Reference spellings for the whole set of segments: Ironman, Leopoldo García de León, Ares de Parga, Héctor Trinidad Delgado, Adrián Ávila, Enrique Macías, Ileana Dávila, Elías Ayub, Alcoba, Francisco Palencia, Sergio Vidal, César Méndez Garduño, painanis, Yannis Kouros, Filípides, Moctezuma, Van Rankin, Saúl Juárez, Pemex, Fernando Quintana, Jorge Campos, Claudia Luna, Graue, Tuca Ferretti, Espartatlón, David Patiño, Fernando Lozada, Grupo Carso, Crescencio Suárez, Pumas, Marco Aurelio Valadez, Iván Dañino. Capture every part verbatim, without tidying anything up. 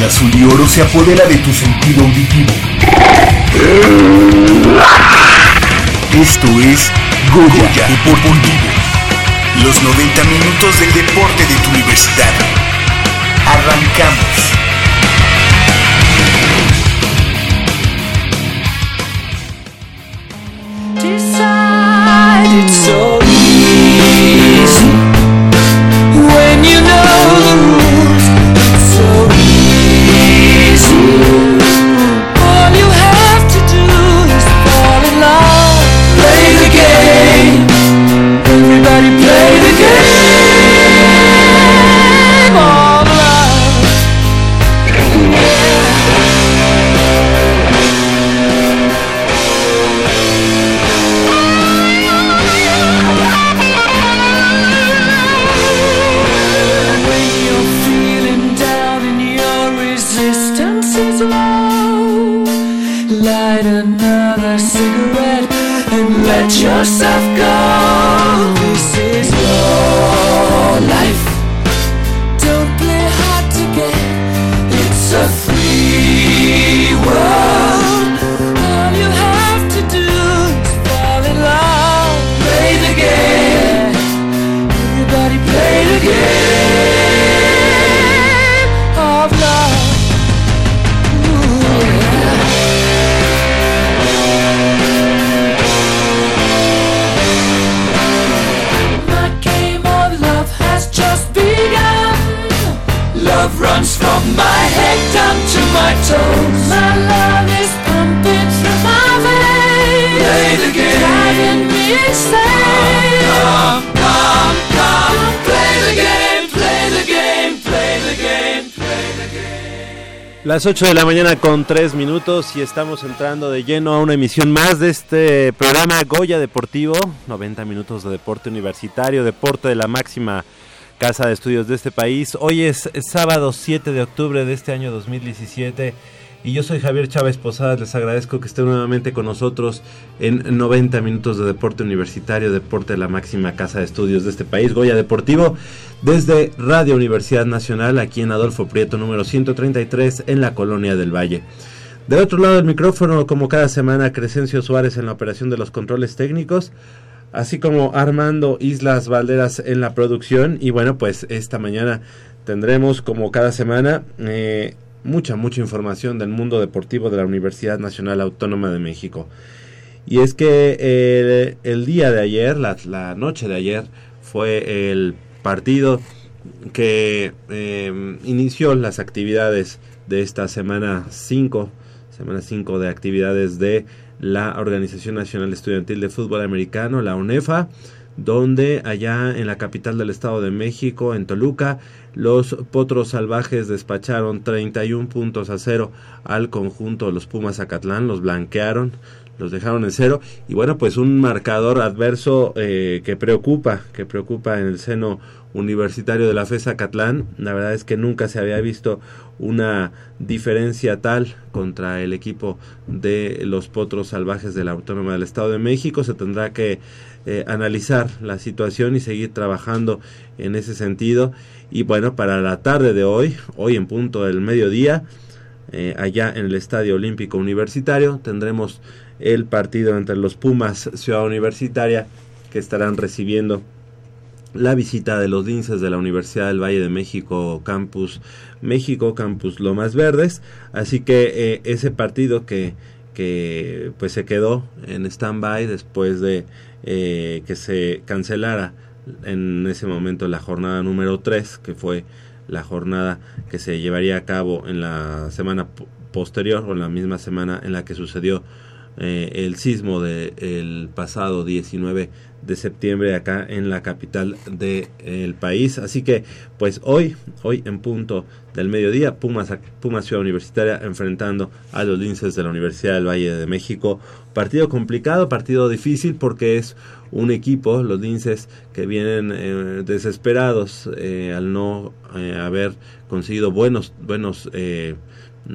el azul y oro se apodera de tu sentido auditivo. Esto es Goya Deportivo. Los noventa minutos del deporte de tu universidad. Arrancamos. Decided so easy when you know the rules. So easy. All you have to do is fall in love. Play the game. Everybody play the game. All love. Yourself go. This is your life. Don't play hard to get. It's a free world. All you have to do is fall in love. Play the game. Everybody play the game of love. Love runs from my head down to my toes. My love is pumping through my veins. Play the game. Driving me insane. Come, come, come, come. Play the game, play the game, play the game, play the game. Las ocho de la mañana con tres minutos y estamos entrando de lleno a una emisión más de este programa Goya Deportivo. noventa minutos de deporte universitario, deporte de la máxima casa de estudios de este país. Hoy es sábado siete de octubre de este año dos mil diecisiete y yo soy Javier Chávez Posadas. Les agradezco que estén nuevamente con nosotros en noventa minutos de deporte universitario, deporte de la máxima casa de estudios de este país, Goya Deportivo, desde Radio Universidad Nacional, aquí en Adolfo Prieto, número ciento treinta y tres, en la Colonia del Valle. Del otro lado del micrófono, como cada semana, Crescencio Suárez en la operación de los controles técnicos, así como Armando Islas Valderas en la producción. Y bueno, pues esta mañana tendremos, como cada semana, eh, mucha, mucha información del mundo deportivo de la Universidad Nacional Autónoma de México. Y es que eh, el, el día de ayer, la, la noche de ayer, fue el partido que eh, inició las actividades de esta semana cinco, semana cinco de actividades de la Organización Nacional Estudiantil de Fútbol Americano, la UNEFA, donde allá en la capital del Estado de México, en Toluca, los Potros Salvajes despacharon treinta y uno puntos a cero al conjunto de los Pumas Acatlán, los blanquearon, los dejaron en cero, y bueno, pues un marcador adverso eh, que preocupa, que preocupa en el seno universitario de la FES Acatlán. La verdad es que nunca se había visto una diferencia tal contra el equipo de los Potros Salvajes de la Autónoma del Estado de México. Se tendrá que eh, analizar la situación y seguir trabajando en ese sentido. Y bueno, para la tarde de hoy, hoy en punto del mediodía, eh, allá en el Estadio Olímpico Universitario, tendremos el partido entre los Pumas Ciudad Universitaria, que estarán recibiendo la visita de los Linces de la Universidad del Valle de México, Campus México, Campus Lomas Verdes. Así que eh, ese partido que, que pues se quedó en stand-by después de eh, que se cancelara en ese momento la jornada número tres, que fue la jornada que se llevaría a cabo en la semana posterior o en la misma semana en la que sucedió Eh, el sismo del pasado diecinueve de septiembre acá en la capital del país. Así que pues hoy, hoy en punto del mediodía, Pumas, Pumas Ciudad Universitaria enfrentando a los Linces de la Universidad del Valle de México. Partido complicado, partido difícil, porque es un equipo, los Linces, que vienen eh, desesperados eh, al no eh, haber conseguido buenos buenos eh,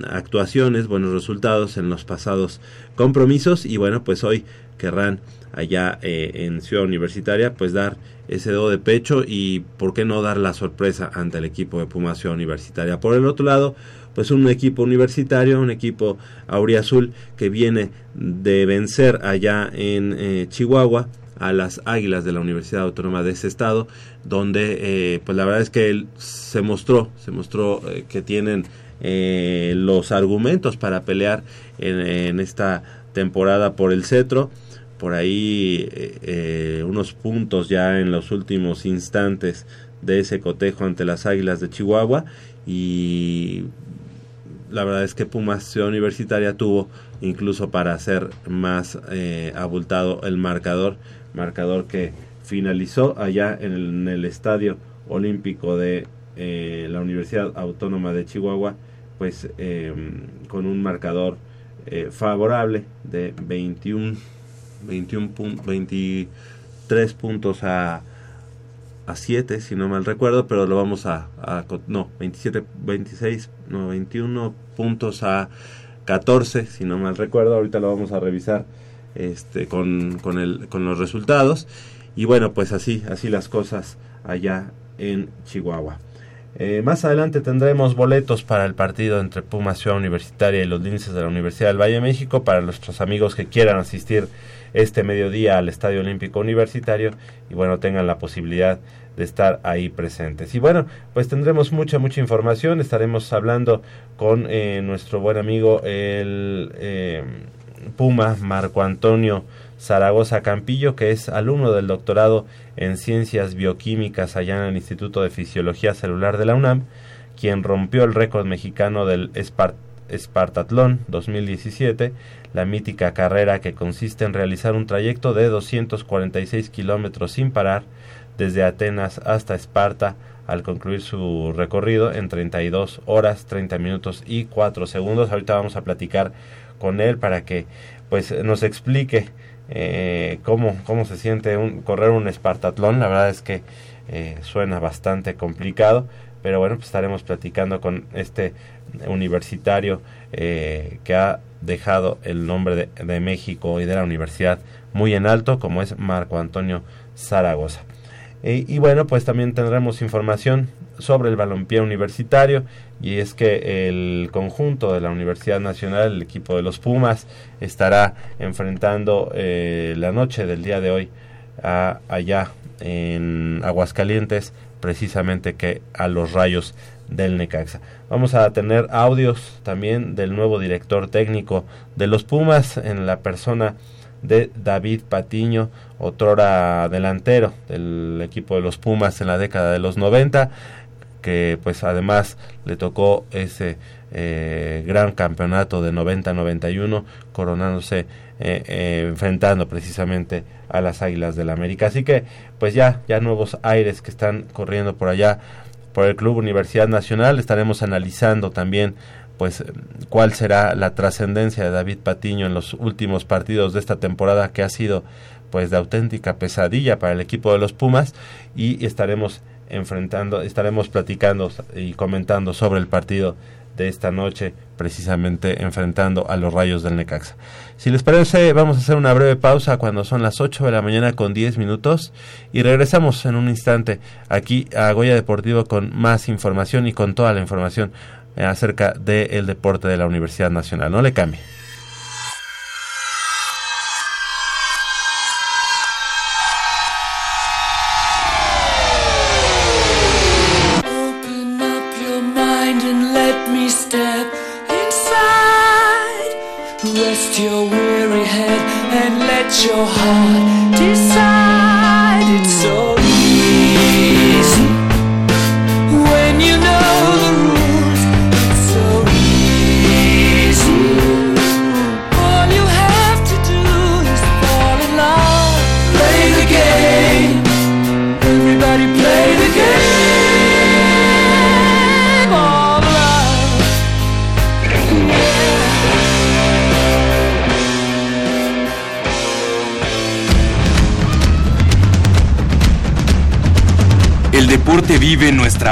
actuaciones, buenos resultados en los pasados compromisos. Y bueno, pues hoy querrán allá eh, en Ciudad Ciudad Universitaria, pues dar ese dedo de pecho y por qué no dar la sorpresa ante el equipo de Pumas Ciudad Universitaria. Por el otro lado, pues un equipo universitario, un equipo auriazul que viene de vencer allá en eh, Chihuahua a las Águilas de la Universidad Autónoma de ese estado, donde eh, pues la verdad es que él se mostró, se mostró eh, que tienen eh, los argumentos para pelear en, en esta temporada por el cetro. Por ahí eh, unos puntos ya en los últimos instantes de ese cotejo ante las Águilas de Chihuahua, y la verdad es que Pumas Ciudad Universitaria tuvo incluso para hacer más eh, abultado el marcador, marcador que finalizó allá en el, en el Estadio Olímpico de eh, la Universidad Autónoma de Chihuahua, pues eh, con un marcador eh, favorable de veintiuno veintitrés puntos a a siete, si no mal recuerdo, pero lo vamos a, a no, veintisiete, veintiséis, no, veintiuno puntos a catorce, si no mal recuerdo. Ahorita lo vamos a revisar este con con el con los resultados. Y bueno, pues así así las cosas allá en Chihuahua. Eh, más adelante tendremos boletos para el partido entre Pumas Ciudad Universitaria y los Linces de la Universidad del Valle de México para nuestros amigos que quieran asistir este mediodía al Estadio Olímpico Universitario y bueno, tengan la posibilidad de estar ahí presentes. Y bueno, pues tendremos mucha, mucha información. Estaremos hablando con eh, nuestro buen amigo el eh, Puma Marco Antonio Zaragoza Campillo, que es alumno del doctorado en Ciencias Bioquímicas allá en el Instituto de Fisiología Celular de la UNAM, quien rompió el récord mexicano del Espart- Espartatlón dos mil diecisiete, la mítica carrera que consiste en realizar un trayecto de doscientos cuarenta y seis kilómetros sin parar desde Atenas hasta Esparta, al concluir su recorrido en treinta y dos horas, treinta minutos y cuatro segundos. Ahorita vamos a platicar con él para que pues nos explique Eh, cómo, cómo se siente un, correr un espartatlón. La verdad es que eh, suena bastante complicado, pero bueno, pues estaremos platicando con este universitario eh, que ha dejado el nombre de, de México y de la universidad muy en alto, como es Marco Antonio Zaragoza. Eh, y bueno, pues también tendremos información sobre el balompié universitario, y es que el conjunto de la Universidad Nacional, el equipo de los Pumas, estará enfrentando eh, la noche del día de hoy a, allá en Aguascalientes, precisamente que a los Rayos del Necaxa. Vamos a tener audios también del nuevo director técnico de los Pumas en la persona de David Patiño, otrora delantero del equipo de los Pumas en la década de los noventa, que pues además le tocó ese eh, gran campeonato de noventa noventa y uno, coronándose, eh, eh, enfrentando precisamente a las Águilas del América. Así que pues ya, ya nuevos aires que están corriendo por allá, por el Club Universidad Nacional. Estaremos analizando también pues cuál será la trascendencia de David Patiño en los últimos partidos de esta temporada, que ha sido pues de auténtica pesadilla para el equipo de los Pumas, y estaremos enfrentando, estaremos platicando y comentando sobre el partido de esta noche, precisamente enfrentando a los Rayos del Necaxa. Si les parece, vamos a hacer una breve pausa cuando son las ocho de la mañana con diez minutos, y regresamos en un instante aquí a Goya Deportivo con más información y con toda la información acerca del deporte de la Universidad Nacional. No le cambie. Vive nuestra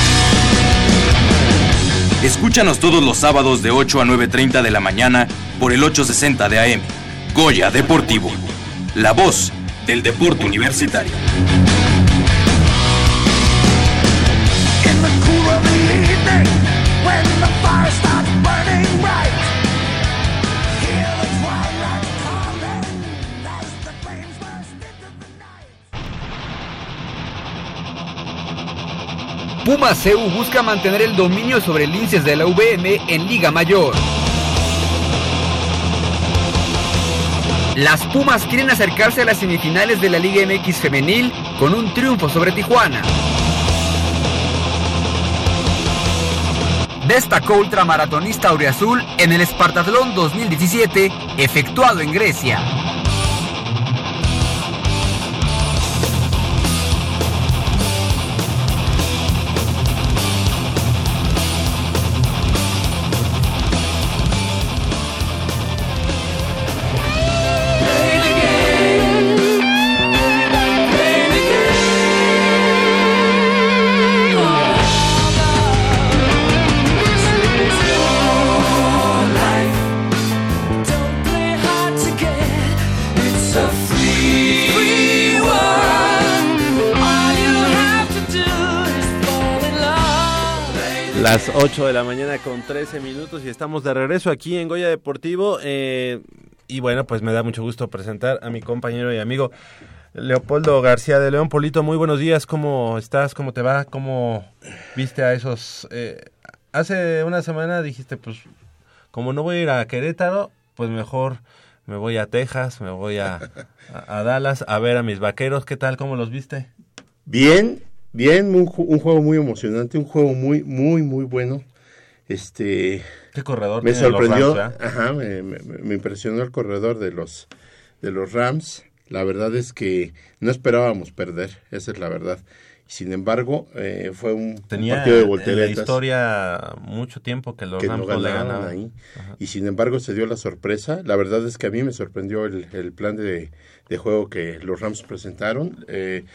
Escúchanos todos los sábados de ocho a nueve treinta de la mañana por el ochocientos sesenta de A M. Goya Deportivo, la voz del deporte universitario. Pumas C U busca mantener el dominio sobre el Linces de la U V M en Liga Mayor. Las Pumas quieren acercarse a las semifinales de la Liga M X Femenil con un triunfo sobre Tijuana. Destacó ultramaratonista aureazul en el Espartatlón dos mil diecisiete efectuado en Grecia. Las ocho de la mañana con trece minutos y estamos de regreso aquí en Goya Deportivo. Eh, y bueno, pues me da mucho gusto presentar a mi compañero y amigo Leopoldo García de León. Polito, muy buenos días. ¿Cómo estás? ¿Cómo te va? ¿Cómo viste a esos...? Eh, hace una semana dijiste, pues, como no voy a ir a Querétaro, pues mejor me voy a Texas, me voy a, a, a Dallas a ver a mis vaqueros. ¿Qué tal? ¿Cómo los viste? Bien. Bien, un, un juego muy emocionante, un juego muy, muy, muy bueno. Este, ¿Qué corredor me tiene sorprendió, los Rams, ¿eh? Ajá, me, me, me impresionó el corredor de los, de los Rams. La verdad es que no esperábamos perder, esa es la verdad. Sin embargo, eh, fue un Tenía partido de volteretas. Tenía historia mucho tiempo que los que Rams no ganaban, no ganaban ahí. Ajá. Y sin embargo se dio la sorpresa. La verdad es que a mí me sorprendió el, el plan de, de juego que los Rams presentaron. Eh,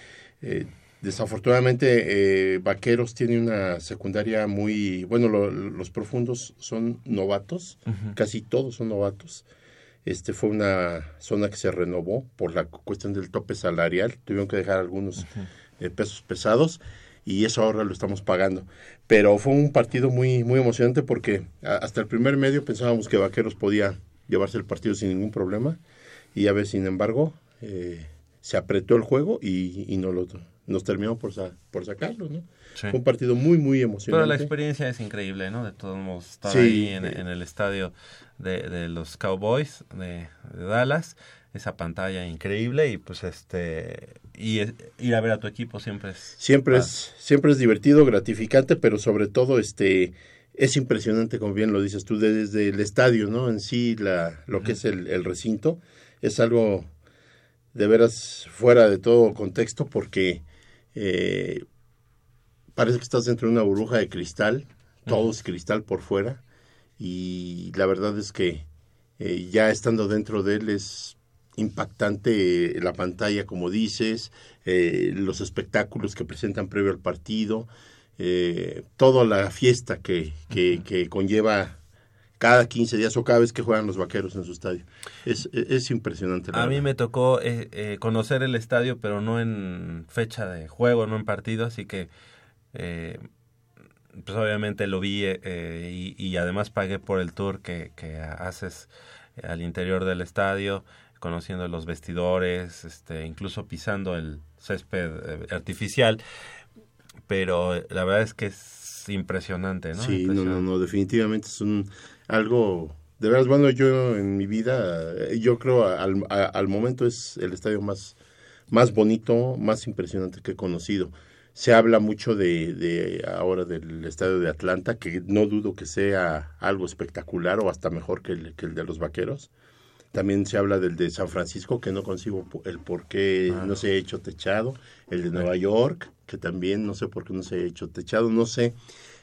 eh, Desafortunadamente, eh, Vaqueros tiene una secundaria muy... Bueno, lo, los profundos son novatos, uh-huh. Casi todos son novatos. Este fue una zona que se renovó por la cuestión del tope salarial. Tuvieron que dejar algunos uh-huh. eh, pesos pesados y eso ahora lo estamos pagando. Pero fue un partido muy, muy emocionante porque hasta el primer medio pensábamos que Vaqueros podía llevarse el partido sin ningún problema. Y ya ves, sin embargo, eh, se apretó el juego y, y no lo... Nos terminamos por, sa- por sacarlo, ¿no? Sí. Fue un partido muy, muy emocionante. Pero la experiencia es increíble, ¿no? De todos modos, estar sí, ahí en, eh. en el estadio de, de los Cowboys de, de Dallas, esa pantalla increíble y pues este... Y es, ir a ver a tu equipo siempre es... Siempre, ah. es, siempre es divertido, gratificante, pero sobre todo este... Es impresionante, como bien lo dices tú, desde el estadio, ¿no? En sí, la, lo que uh-huh. es el, el recinto, es algo de veras fuera de todo contexto porque... Eh, parece que estás dentro de una burbuja de cristal, todo es cristal por fuera y la verdad es que eh, ya estando dentro de él es impactante eh, la pantalla, como dices, eh, los espectáculos que presentan previo al partido, eh, toda la fiesta que, que, que conlleva cada quince días o cada vez que juegan los Vaqueros en su estadio. Es, es, es impresionante. A mí me tocó eh, eh, conocer el estadio, pero no en fecha de juego, no en partido, así que eh, pues obviamente lo vi eh, y, y además pagué por el tour que, que haces al interior del estadio, conociendo los vestidores, este, incluso pisando el césped eh, artificial, pero la verdad es que es impresionante, ¿no? Sí, impresionante. no, no, no, definitivamente es un... Algo, de veras, bueno, yo en mi vida, yo creo al, a, al momento es el estadio más, más bonito, más impresionante que he conocido. Se habla mucho de, de ahora del estadio de Atlanta, que no dudo que sea algo espectacular o hasta mejor que el, que el de los Vaqueros. También se habla del de San Francisco, que no consigo el por qué ah, no, no se ha hecho techado. El de Nueva York, que también no sé por qué no se ha hecho techado, no sé.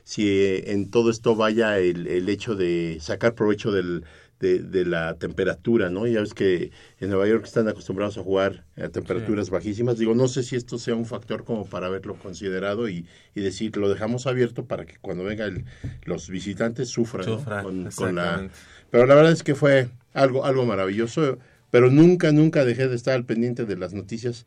si en todo esto vaya el, el hecho de sacar provecho del, de, de la temperatura, ¿no? Ya ves que en Nueva York están acostumbrados a jugar a temperaturas sí. bajísimas. Digo, no sé si esto sea un factor como para haberlo considerado y, y decir, lo dejamos abierto para que cuando vengan los visitantes sufran. Sufra, ¿no? con, con la... Pero la verdad es que fue algo, algo maravilloso, pero nunca, nunca dejé de estar al pendiente de las noticias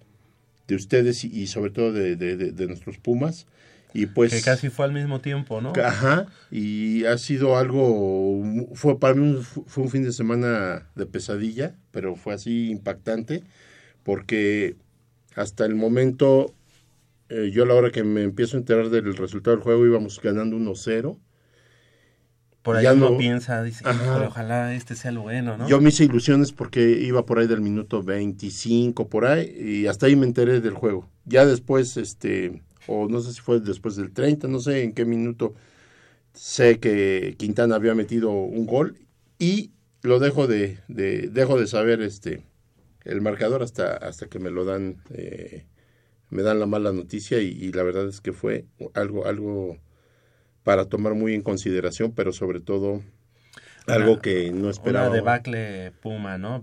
de ustedes y sobre todo de, de, de, de nuestros Pumas. Y pues, que casi fue al mismo tiempo, ¿no? Ajá, y ha sido algo, fue para mí fue un fin de semana de pesadilla, pero fue así impactante, porque hasta el momento, eh, yo a la hora que me empiezo a enterar del resultado del juego íbamos ganando uno cero. Por ahí ya uno no, piensa, dice, ojalá este sea lo bueno, ¿no? Yo me hice ilusiones porque iba por ahí del minuto veinticinco, por ahí, y hasta ahí me enteré del juego. Ya después, este... o no sé si fue después del treinta, no sé en qué minuto, sé que Quintana había metido un gol y lo dejo de, de dejo de saber este el marcador hasta hasta que me lo dan, eh, me dan la mala noticia y, y la verdad es que fue algo algo para tomar muy en consideración, pero sobre todo algo una, que no esperaba. Una debacle Puma, ¿no?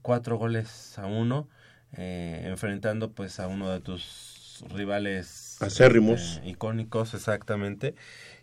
Cuatro goles a uno, eh, enfrentando pues a uno de tus rivales acérrimos, eh, icónicos, exactamente,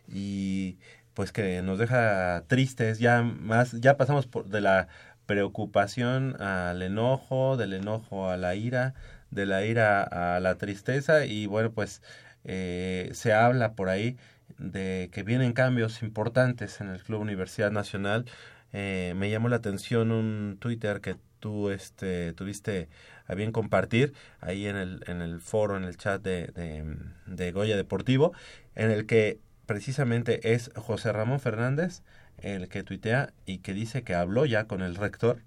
y pues que nos deja tristes. Ya más ya pasamos por de la preocupación al enojo, del enojo a la ira, de la ira a la tristeza, y bueno, pues eh, se habla por ahí de que vienen cambios importantes en el Club Universidad Nacional. Eh, me llamó la atención un Twitter que tú este tuviste a bien compartir ahí en el en el foro, en el chat de, de, de Goya Deportivo, en el que precisamente es José Ramón Fernández el que tuitea y que dice que habló ya con el rector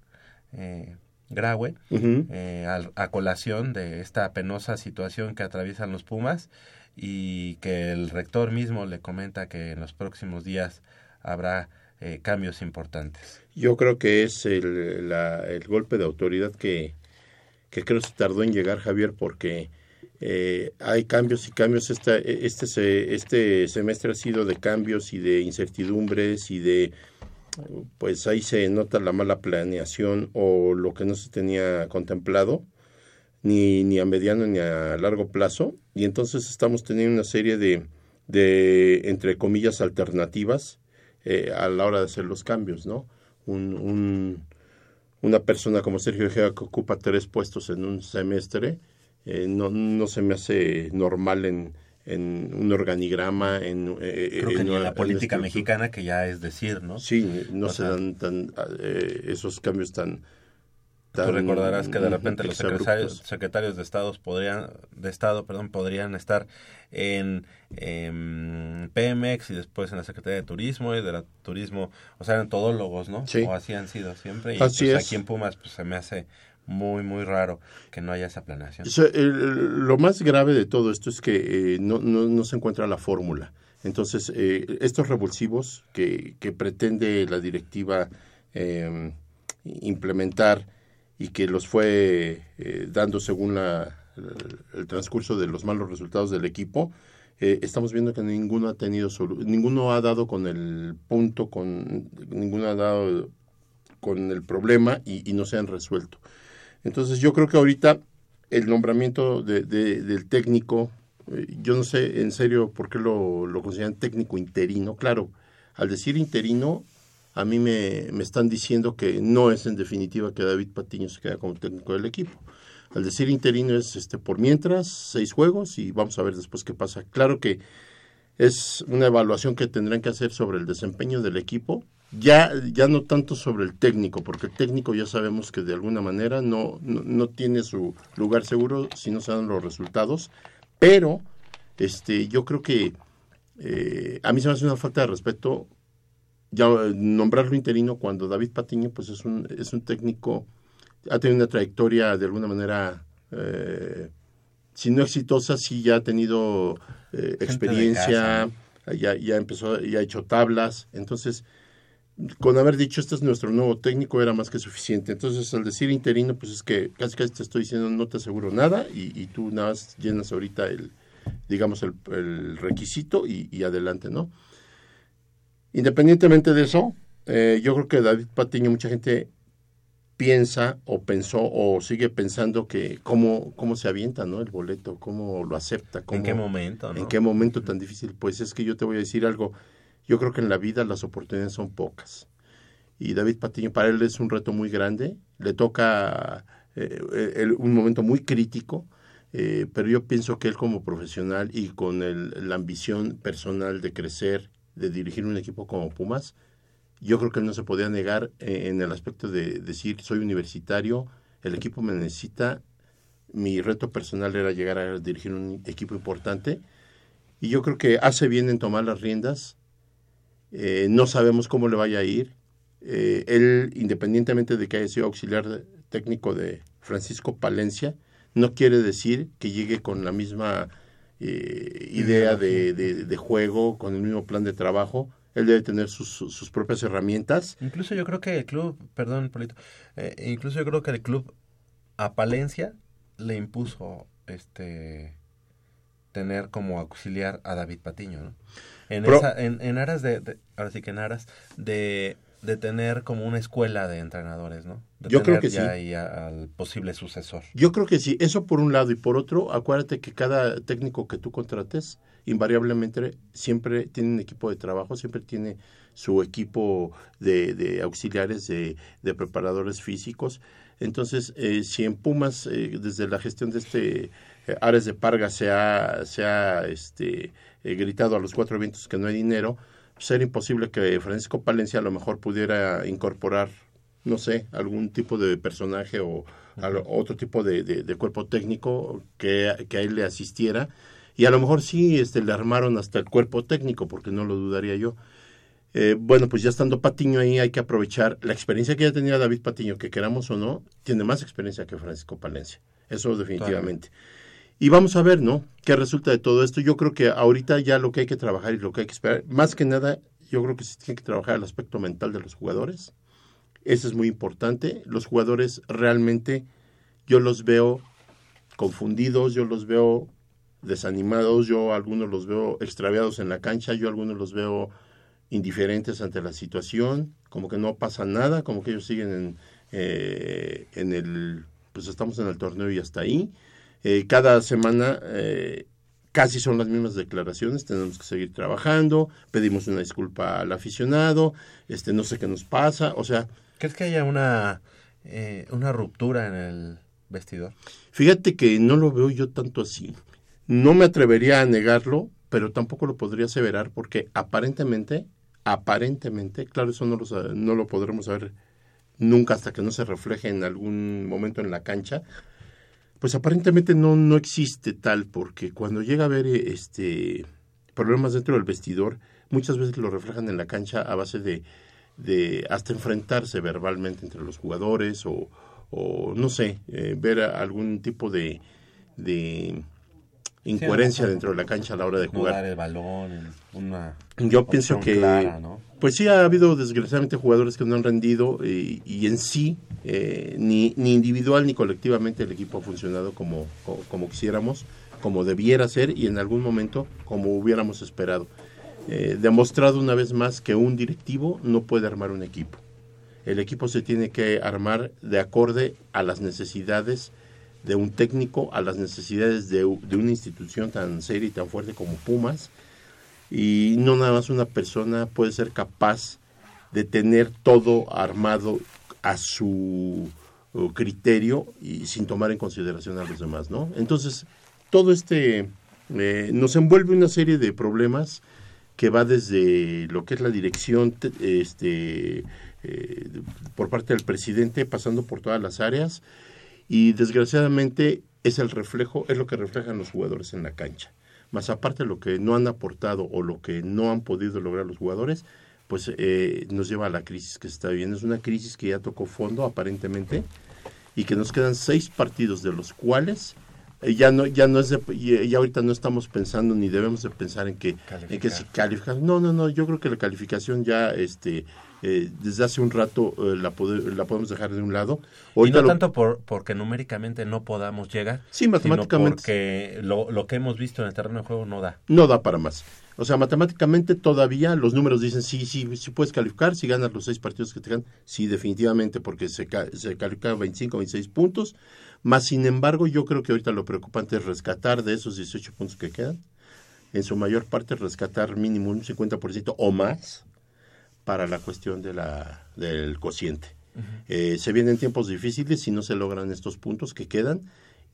eh, Graue, uh-huh. eh, a, a colación de esta penosa situación que atraviesan los Pumas, y que el rector mismo le comenta que en los próximos días habrá eh, cambios importantes. Yo creo que es el, la, el golpe de autoridad que que creo que se tardó en llegar, Javier, porque eh, hay cambios y cambios. Esta, este, se, este semestre ha sido de cambios y de incertidumbres y de, pues ahí se nota la mala planeación o lo que no se tenía contemplado, ni, ni a mediano ni a largo plazo. Y entonces estamos teniendo una serie de, de entre comillas, alternativas eh, a la hora de hacer los cambios, ¿no? Un... un Una persona como Sergio Gea, que ocupa tres puestos en un semestre, eh, no, no se me hace normal en, en un organigrama. En, eh, Creo en que una, en la política en mexicana, que ya es decir, ¿no? Sí, no o se sea, dan tan eh, esos cambios tan, tan... Tú recordarás que de repente los secretarios, secretarios de, Estados podrían, de Estado perdón, podrían estar en, en Pemex y después en la Secretaría de Turismo y de la Turismo, o sea, eran todólogos, ¿no? Sí. O así han sido siempre. Y así pues, es. Aquí en Pumas pues se me hace muy, muy raro que no haya esa planeación. O sea, el, lo más grave de todo esto es que eh, no, no, no se encuentra la fórmula. Entonces, eh, estos revulsivos que, que pretende la directiva eh, implementar y que los fue eh, dando según la... el transcurso de los malos resultados del equipo, eh, estamos viendo que ninguno ha tenido solu- ninguno ha dado con el punto, con ninguno ha dado con el problema y, y no se han resuelto. Entonces yo creo que ahorita el nombramiento de, de, del técnico, eh, yo no sé en serio por qué lo, lo consideran técnico interino. Claro, al decir interino, a mí me, me están diciendo que no es en definitiva que David Patiño se queda como técnico del equipo. Al decir interino es este por mientras, seis juegos y vamos a ver después qué pasa. Claro que es una evaluación que tendrán que hacer sobre el desempeño del equipo, ya, ya no tanto sobre el técnico, porque el técnico ya sabemos que de alguna manera no, no, no tiene su lugar seguro si no se dan los resultados, pero este yo creo que eh, a mí se me hace una falta de respeto ya nombrarlo interino cuando David Patiño pues es un es un técnico, ha tenido una trayectoria de alguna manera, eh, si no exitosa, sí ya ha tenido eh, experiencia, ya, ya empezó, ya ha hecho tablas. Entonces, con haber dicho, este es nuestro nuevo técnico, era más que suficiente. Entonces, al decir interino, pues es que casi casi te estoy diciendo, no te aseguro nada y, y tú nada más llenas ahorita el, digamos, el, el requisito y, y adelante, ¿no? Independientemente de eso, eh, yo creo que David Patiño, mucha gente piensa o pensó o sigue pensando que cómo, cómo se avienta, ¿no? El boleto, cómo lo acepta. Cómo, ¿en qué momento, no? ¿En qué momento tan difícil? Pues es que yo te voy a decir algo. Yo creo que en la vida las oportunidades son pocas. Y David Patiño, para él es un reto muy grande. Le toca eh, el, un momento muy crítico. Eh, pero yo pienso que él como profesional y con el, la ambición personal de crecer, de dirigir un equipo como Pumas, yo creo que él no se podía negar en el aspecto de decir, soy universitario, el equipo me necesita, mi reto personal era llegar a dirigir un equipo importante, y yo creo que hace bien en tomar las riendas, eh, no sabemos cómo le vaya a ir, eh, él, independientemente de que haya sido auxiliar técnico de Francisco Palencia, no quiere decir que llegue con la misma eh, idea de, de, de juego, con el mismo plan de trabajo. Él debe tener sus, sus propias herramientas. Incluso yo creo que el club, perdón, Polito, eh, incluso yo creo que el club a Palencia le impuso este tener como auxiliar a David Patiño, ¿no? En Pro, esa, en, en aras de, de, ahora sí que en aras de, de tener como una escuela de entrenadores, ¿no? De yo tener creo que ya sí. Ahí a, al posible sucesor. Yo creo que sí. Eso por un lado y por otro, acuérdate que cada técnico que tú contrates invariablemente siempre tiene un equipo de trabajo, siempre tiene su equipo de, de auxiliares, de, de preparadores físicos. Entonces, eh, si en Pumas, eh, desde la gestión de este eh, Ares de Parga se ha, se ha este, eh, gritado a los cuatro vientos que no hay dinero, sería imposible que Francisco Palencia a lo mejor pudiera incorporar, no sé, algún tipo de personaje o al, otro tipo de, de, de cuerpo técnico que, que a él le asistiera. Y a lo mejor sí este, le armaron hasta el cuerpo técnico, porque no lo dudaría yo. Eh, bueno, pues ya estando Patiño ahí, hay que aprovechar la experiencia que ya tenía David Patiño, que queramos o no, tiene más experiencia que Francisco Palencia. Eso definitivamente. Claro. Y vamos a ver, ¿no?, qué resulta de todo esto. Yo creo que ahorita ya lo que hay que trabajar y lo que hay que esperar, más que nada, yo creo que se tiene que trabajar el aspecto mental de los jugadores. Eso es muy importante. Los jugadores realmente, yo los veo confundidos, yo los veo desanimados, yo algunos los veo extraviados en la cancha, yo algunos los veo indiferentes ante la situación, como que no pasa nada, como que ellos siguen en, eh, en el, pues estamos en el torneo y hasta ahí. Eh, cada semana eh, casi son las mismas declaraciones, tenemos que seguir trabajando, pedimos una disculpa al aficionado, este no sé qué nos pasa, o sea. ¿Crees que haya una, eh, una ruptura en el vestidor? Fíjate que no lo veo yo tanto así. No me atrevería a negarlo, pero tampoco lo podría aseverar porque aparentemente, aparentemente, claro, eso no lo, no lo podremos saber nunca hasta que no se refleje en algún momento en la cancha, pues aparentemente no, no existe tal, porque cuando llega a haber este, problemas dentro del vestidor, muchas veces lo reflejan en la cancha a base de, de hasta enfrentarse verbalmente entre los jugadores o, o no sé, eh, ver algún tipo de... de incoherencia sí, dentro de la cancha a la hora de jugar. No dar el balón, una yo pienso que clara, ¿no? Pues sí ha habido desgraciadamente jugadores que no han rendido y, y en sí eh, ni, ni individual ni colectivamente el equipo ha funcionado como, como, como quisiéramos, como debiera ser y en algún momento como hubiéramos esperado. Eh, demostrado una vez más que un directivo no puede armar un equipo. El equipo se tiene que armar de acorde a las necesidades de un técnico, a las necesidades de, de una institución tan seria y tan fuerte como Pumas, y no nada más una persona puede ser capaz de tener todo armado a su criterio y sin tomar en consideración a los demás, ¿no? Entonces, todo este eh, nos envuelve una serie de problemas que va desde lo que es la dirección este, eh, por parte del presidente, pasando por todas las áreas, y desgraciadamente es el reflejo, es lo que reflejan los jugadores en la cancha. Más aparte lo que no han aportado o lo que no han podido lograr los jugadores, pues eh, nos lleva a la crisis que se está viviendo. Es una crisis que ya tocó fondo aparentemente y que nos quedan seis partidos de los cuales eh, ya no ya no es de, ya ahorita no estamos pensando ni debemos de pensar en que en que si calificar. No no no, yo creo que la calificación ya este eh, desde hace un rato eh, la, pod- la podemos dejar de un lado. Ahorita y no lo... tanto por, porque numéricamente no podamos llegar, sí, matemáticamente, sino porque lo, lo que hemos visto en el terreno de juego no da. No da para más. O sea, matemáticamente todavía los números dicen sí, sí, sí puedes calificar, si ganas los seis partidos que te ganan, sí, definitivamente, porque se, ca- se califican veinticinco, veintiséis puntos. Más sin embargo, yo creo que ahorita lo preocupante es rescatar de esos dieciocho puntos que quedan, en su mayor parte rescatar mínimo un cincuenta por ciento o más para la cuestión de la del cociente. Uh-huh. Eh, se vienen tiempos difíciles si no se logran estos puntos que quedan,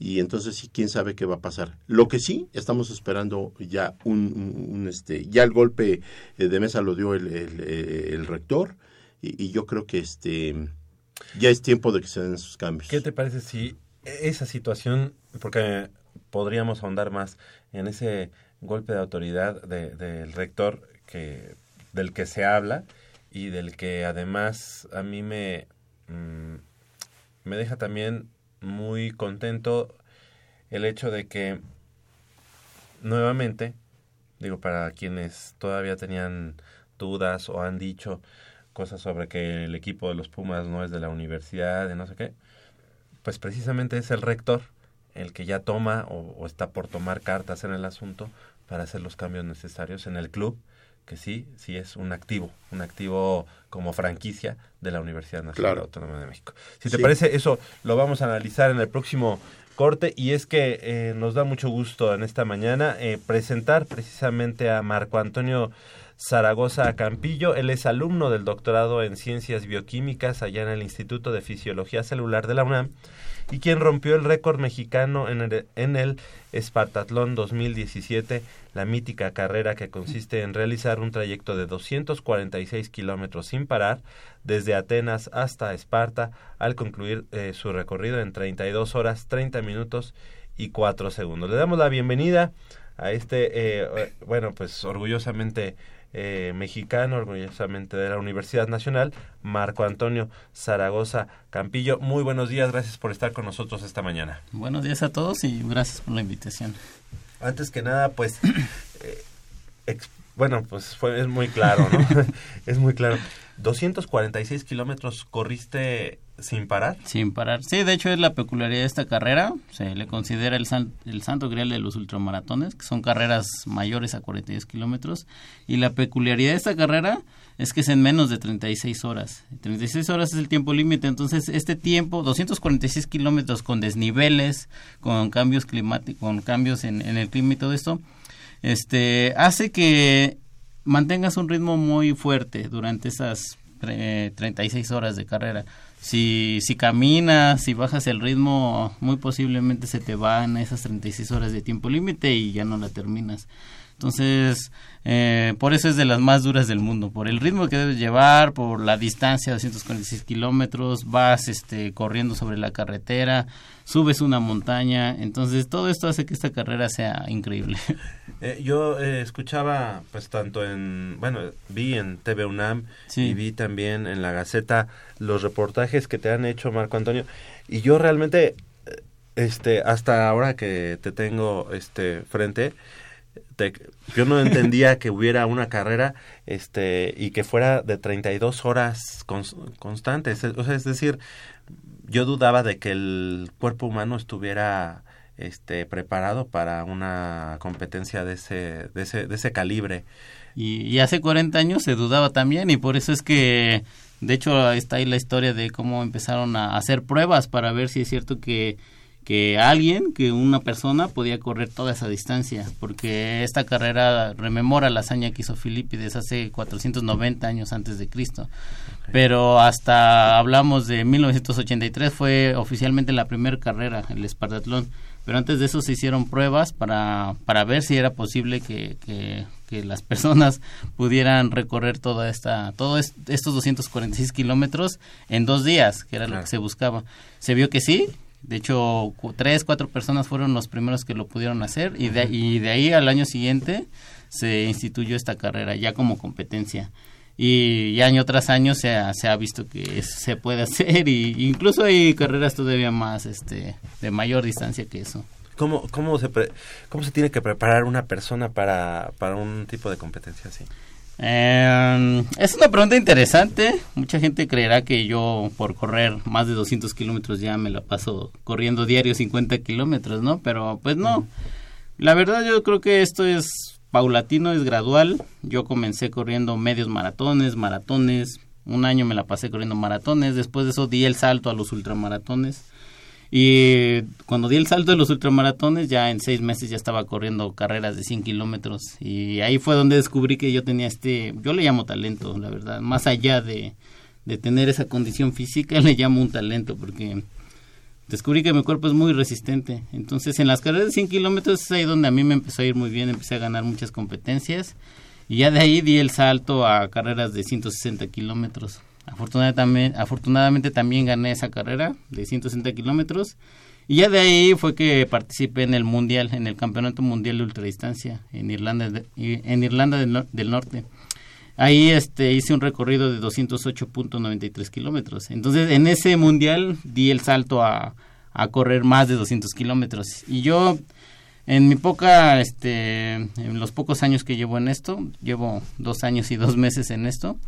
y entonces sí, quién sabe qué va a pasar. Lo que sí estamos esperando ya un, un, un este ya el golpe de mesa lo dio el, el, el rector, y, y yo creo que este ya es tiempo de que se den esos cambios. ¿Qué te parece si esa situación, porque podríamos ahondar más en ese golpe de autoridad de, del rector que del que se habla y del que además a mí me mmm, me deja también muy contento el hecho de que nuevamente, digo, para quienes todavía tenían dudas o han dicho cosas sobre que el equipo de los Pumas no es de la universidad, de no sé qué, pues precisamente es el rector el que ya toma o, o está por tomar cartas en el asunto para hacer los cambios necesarios en el club, que sí, sí es un activo, un activo como franquicia de la Universidad Nacional, claro, Autónoma de México. Si te sí. parece, eso lo vamos a analizar en el próximo corte, y es que eh, nos da mucho gusto en esta mañana eh, presentar precisamente a Marco Antonio Zaragoza Campillo. Él es alumno del doctorado en Ciencias Bioquímicas allá en el Instituto de Fisiología Celular de la UNAM, y quien rompió el récord mexicano en el, en el Espartatlón dos mil diecisiete, la mítica carrera que consiste en realizar un trayecto de doscientos cuarenta y seis kilómetros sin parar, desde Atenas hasta Esparta, al concluir eh, su recorrido en treinta y dos horas, treinta minutos y cuatro segundos. Le damos la bienvenida a este, eh, bueno, pues orgullosamente Eh, mexicano, orgullosamente de la Universidad Nacional, Marco Antonio Zaragoza Campillo. Muy buenos días, gracias por estar con nosotros esta mañana. Buenos días a todos y gracias por la invitación. Antes que nada, pues, eh, ex, bueno, pues fue, es muy claro, ¿no? Es muy claro. doscientos cuarenta y seis kilómetros corriste sin parar. Sin parar, sí, de hecho es la peculiaridad de esta carrera, se le considera el, san, el santo grial de los ultramaratones, que son carreras mayores a cuarenta y dos kilómetros, y la peculiaridad de esta carrera es que es en menos de treinta y seis horas, treinta y seis horas es el tiempo límite, entonces este tiempo, doscientos cuarenta y seis kilómetros con desniveles, con cambios climáticos, con cambios en, en el clima y todo esto, este, hace que mantengas un ritmo muy fuerte durante esas eh, treinta y seis horas de carrera. Si, si caminas, si bajas el ritmo, muy posiblemente se te van esas treinta y seis horas de tiempo límite y ya no la terminas. Entonces, eh, por eso es de las más duras del mundo, por el ritmo que debes llevar, por la distancia, doscientos cuarenta y seis kilómetros, vas este, corriendo sobre la carretera, subes una montaña, entonces todo esto hace que esta carrera sea increíble. Eh, yo eh, escuchaba, pues tanto en, bueno, vi en T V UNAM, sí, y vi también en La Gaceta los reportajes que te han hecho, Marco Antonio, y yo realmente, este, hasta ahora que te tengo este frente, Te, yo no entendía que hubiera una carrera este y que fuera de treinta y dos horas cons, constantes. O sea, es decir, yo dudaba de que el cuerpo humano estuviera este preparado para una competencia de ese de ese de ese calibre. Y, y hace cuarenta años se dudaba también, y por eso es que de hecho está ahí la historia de cómo empezaron a hacer pruebas para ver si es cierto que que alguien, que una persona podía correr toda esa distancia, porque esta carrera rememora la hazaña que hizo Filípides hace cuatrocientos noventa años antes de Cristo, okay, pero hasta hablamos de mil novecientos ochenta y tres fue oficialmente la primera carrera, el Espartatlón, pero antes de eso se hicieron pruebas para, para ver si era posible que, que, que las personas pudieran recorrer toda esta, todos estos doscientos cuarenta y seis kilómetros en dos días, que era claro, lo que se buscaba. Se vio que sí. De hecho, tres, cuatro personas fueron los primeros que lo pudieron hacer, y de, y de ahí al año siguiente se instituyó esta carrera ya como competencia. Y ya año tras año se ha, se ha visto que eso se puede hacer, y incluso hay carreras todavía más este de mayor distancia que eso. ¿Cómo, cómo, se, pre, cómo se tiene que preparar una persona para, para un tipo de competencia así? Eh, es una pregunta interesante. Mucha gente creerá que yo por correr más de doscientos kilómetros ya me la paso corriendo diario cincuenta kilómetros, ¿no? Pero pues no, la verdad yo creo que esto es paulatino, es gradual. Yo comencé corriendo medios maratones, maratones, un año me la pasé corriendo maratones, después de eso di el salto a los ultramaratones. Y cuando di el salto de los ultramaratones, ya en seis meses ya estaba corriendo carreras de cien kilómetros. Y ahí fue donde descubrí que yo tenía este, yo le llamo talento, la verdad. Más allá de, de tener esa condición física, le llamo un talento, porque descubrí que mi cuerpo es muy resistente. Entonces, en las carreras de cien kilómetros es ahí donde a mí me empezó a ir muy bien, empecé a ganar muchas competencias. Y ya de ahí di el salto a carreras de ciento sesenta kilómetros. Afortunadamente también, afortunadamente también gané esa carrera de ciento sesenta kilómetros y ya de ahí fue que participé en el mundial, en el campeonato mundial de ultradistancia en Irlanda, de, en Irlanda del, del Norte. Ahí este hice un recorrido de doscientos ocho punto noventa y tres kilómetros. Entonces en ese mundial di el salto a, a correr más de doscientos kilómetros y yo en mi poca, este, en los pocos años que llevo en esto, llevo dos años y dos meses en esto.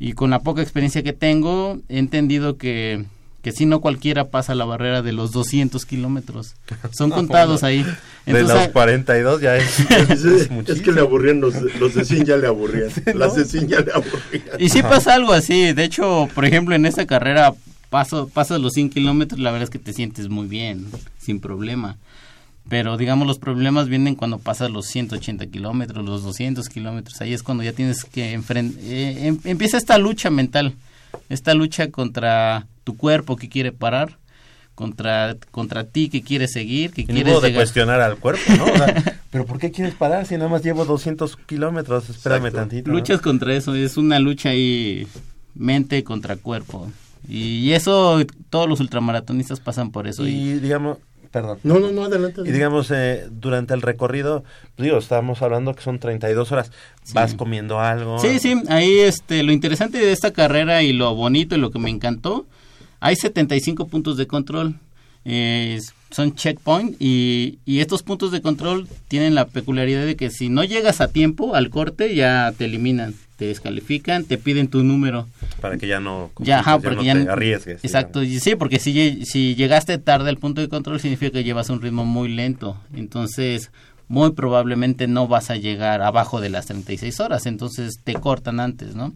Y con la poca experiencia que tengo, he entendido que, que si no cualquiera pasa la barrera de los doscientos kilómetros. Son contados ahí. Entonces, de los cuarenta y dos ya es, es, es muchísimo. Es que le aburrían, los, los de cien ya le aburrían. ¿No? Las de cien ya le aburrían. Y sí pasa algo así. De hecho, por ejemplo, en esta carrera paso, pasas los cien kilómetros, la verdad es que te sientes muy bien, sin problema. Pero digamos los problemas vienen cuando pasas los ciento ochenta kilómetros, los doscientos kilómetros, ahí es cuando ya tienes que enfrentar, eh, em, empieza esta lucha mental, esta lucha contra tu cuerpo que quiere parar, contra contra ti que quiere seguir, que quiere llegar. De cuestionar al cuerpo, ¿no? O sea, pero ¿por qué quieres parar si nada más llevo doscientos kilómetros? Espérame Exacto. tantito. ¿No? Luchas contra eso, es una lucha ahí mente contra cuerpo y eso todos los ultramaratonistas pasan por eso. Y, y digamos... Perdón. No, no, no, adelante. adelante. Y digamos, eh, durante el recorrido, digo, estábamos hablando que son treinta y dos horas, sí. Vas comiendo algo. Sí, sí, ahí este, lo interesante de esta carrera y lo bonito y lo que me encantó, hay setenta y cinco puntos de control, eh, son checkpoint y, y estos puntos de control tienen la peculiaridad de que si no llegas a tiempo al corte ya te eliminan. Te descalifican, te piden tu número. Para que ya no, ya, ajá, ya no ya te no, arriesgues. Exacto, digamos. Sí, porque si, si llegaste tarde al punto de control significa que llevas un ritmo muy lento. Entonces, muy probablemente no vas a llegar abajo de las treinta y seis horas. Entonces, te cortan antes, ¿no? Uh-huh.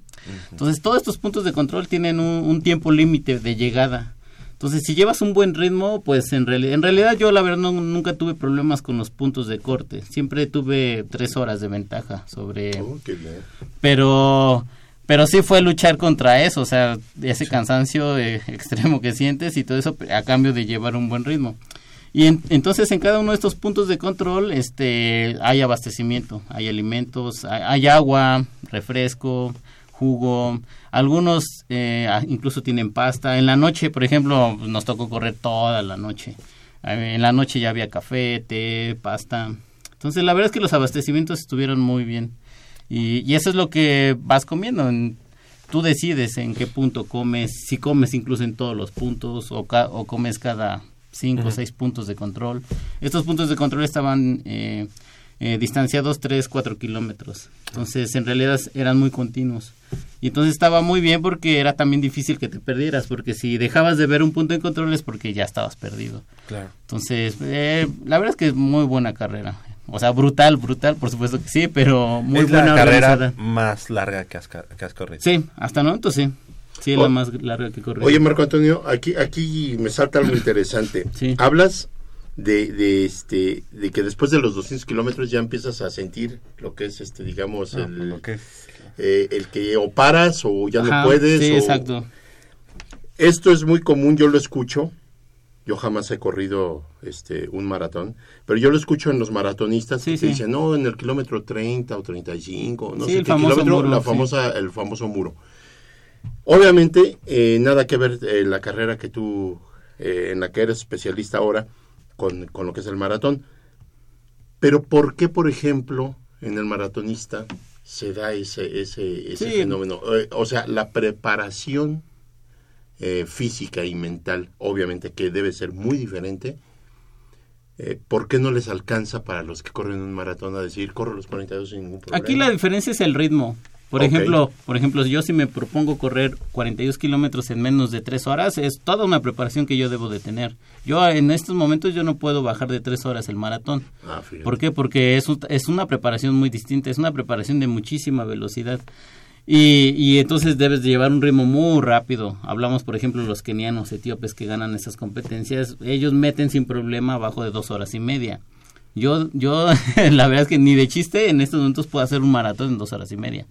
Entonces, todos estos puntos de control tienen un, un tiempo límite de llegada. Entonces, si llevas un buen ritmo, pues en, reali- en realidad yo la verdad no, nunca tuve problemas con los puntos de corte. Siempre tuve tres horas de ventaja sobre... Oh, qué bien. Pero, pero sí fue luchar contra eso, o sea, ese cansancio eh, extremo que sientes y todo eso a cambio de llevar un buen ritmo. Y en, entonces en cada uno de estos puntos de control este, hay abastecimiento, hay alimentos, hay, hay agua, refresco... jugo, algunos eh, incluso tienen pasta. En la noche, por ejemplo, nos tocó correr toda la noche. En la noche ya había café, té, pasta. Entonces, la verdad es que los abastecimientos estuvieron muy bien. Y, y eso es lo que vas comiendo. Tú decides en qué punto comes, si comes incluso en todos los puntos o, ca- o comes cada cinco o seis puntos de control. Estos puntos de control estaban... Eh, Eh, distanciados tres, cuatro kilómetros. Entonces, en realidad eran muy continuos. Y entonces estaba muy bien porque era también difícil que te perdieras, porque si dejabas de ver un punto de control es porque ya estabas perdido. Claro. Entonces, eh, la verdad es que es muy buena carrera. O sea, brutal, brutal, por supuesto que sí, pero muy buena. Es la carrera más larga que has, que has corrido. Sí, hasta el momento sí. Sí, es oh, la más larga que he corrido. Oye, Marco Antonio, aquí, aquí me salta algo interesante. Sí. Hablas... De, de este de que después de los doscientos kilómetros ya empiezas a sentir lo que es este digamos ah, el, okay. eh, el que o paras o ya Ajá, no puedes sí, o... exacto. Esto es muy común, yo lo escucho, yo jamás he corrido este un maratón, pero yo lo escucho en los maratonistas sí, que sí. dicen no en el kilómetro treinta o treinta y cinco, no sí, sé el qué kilómetro muro, la famosa sí. el famoso muro. Obviamente eh, nada que ver eh, la carrera que tú eh, en la que eres especialista ahora Con, con lo que es el maratón, pero ¿por qué, por ejemplo, en el maratonista se da ese ese, ese sí. fenómeno? O sea, la preparación eh, física y mental, obviamente que debe ser muy diferente. Eh, ¿Por qué no les alcanza para los que corren un maratón a decir, corro los cuarenta y dos sin ningún problema? Aquí la diferencia es el ritmo. Por okay. ejemplo, por ejemplo, yo si me propongo correr cuarenta y dos kilómetros en menos de tres horas, es toda una preparación que yo debo de tener. Yo en estos momentos yo no puedo bajar de tres horas el maratón. Ah, ¿por qué? Porque es, un, es una preparación muy distinta, es una preparación de muchísima velocidad. Y, y entonces debes de llevar un ritmo muy rápido. Hablamos, por ejemplo, los kenianos, etíopes que ganan estas competencias, ellos meten sin problema abajo de dos horas y media. Yo, yo la verdad es que ni de chiste en estos momentos puedo hacer un maratón en dos horas y media.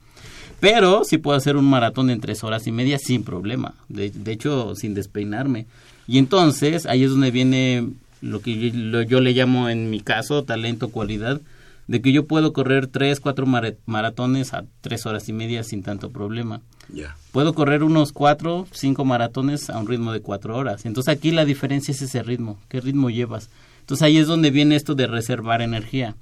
Pero sí puedo hacer un maratón en tres horas y media sin problema. De, de hecho, sin despeinarme. Y entonces, ahí es donde viene lo que yo, lo, yo le llamo, en mi caso, talento, cualidad, de que yo puedo correr tres, cuatro maratones a tres horas y media sin tanto problema. Yeah. Puedo correr unos cuatro, cinco maratones a un ritmo de cuatro horas. Entonces aquí la diferencia es ese ritmo, qué ritmo llevas. Entonces ahí es donde viene esto de reservar energía.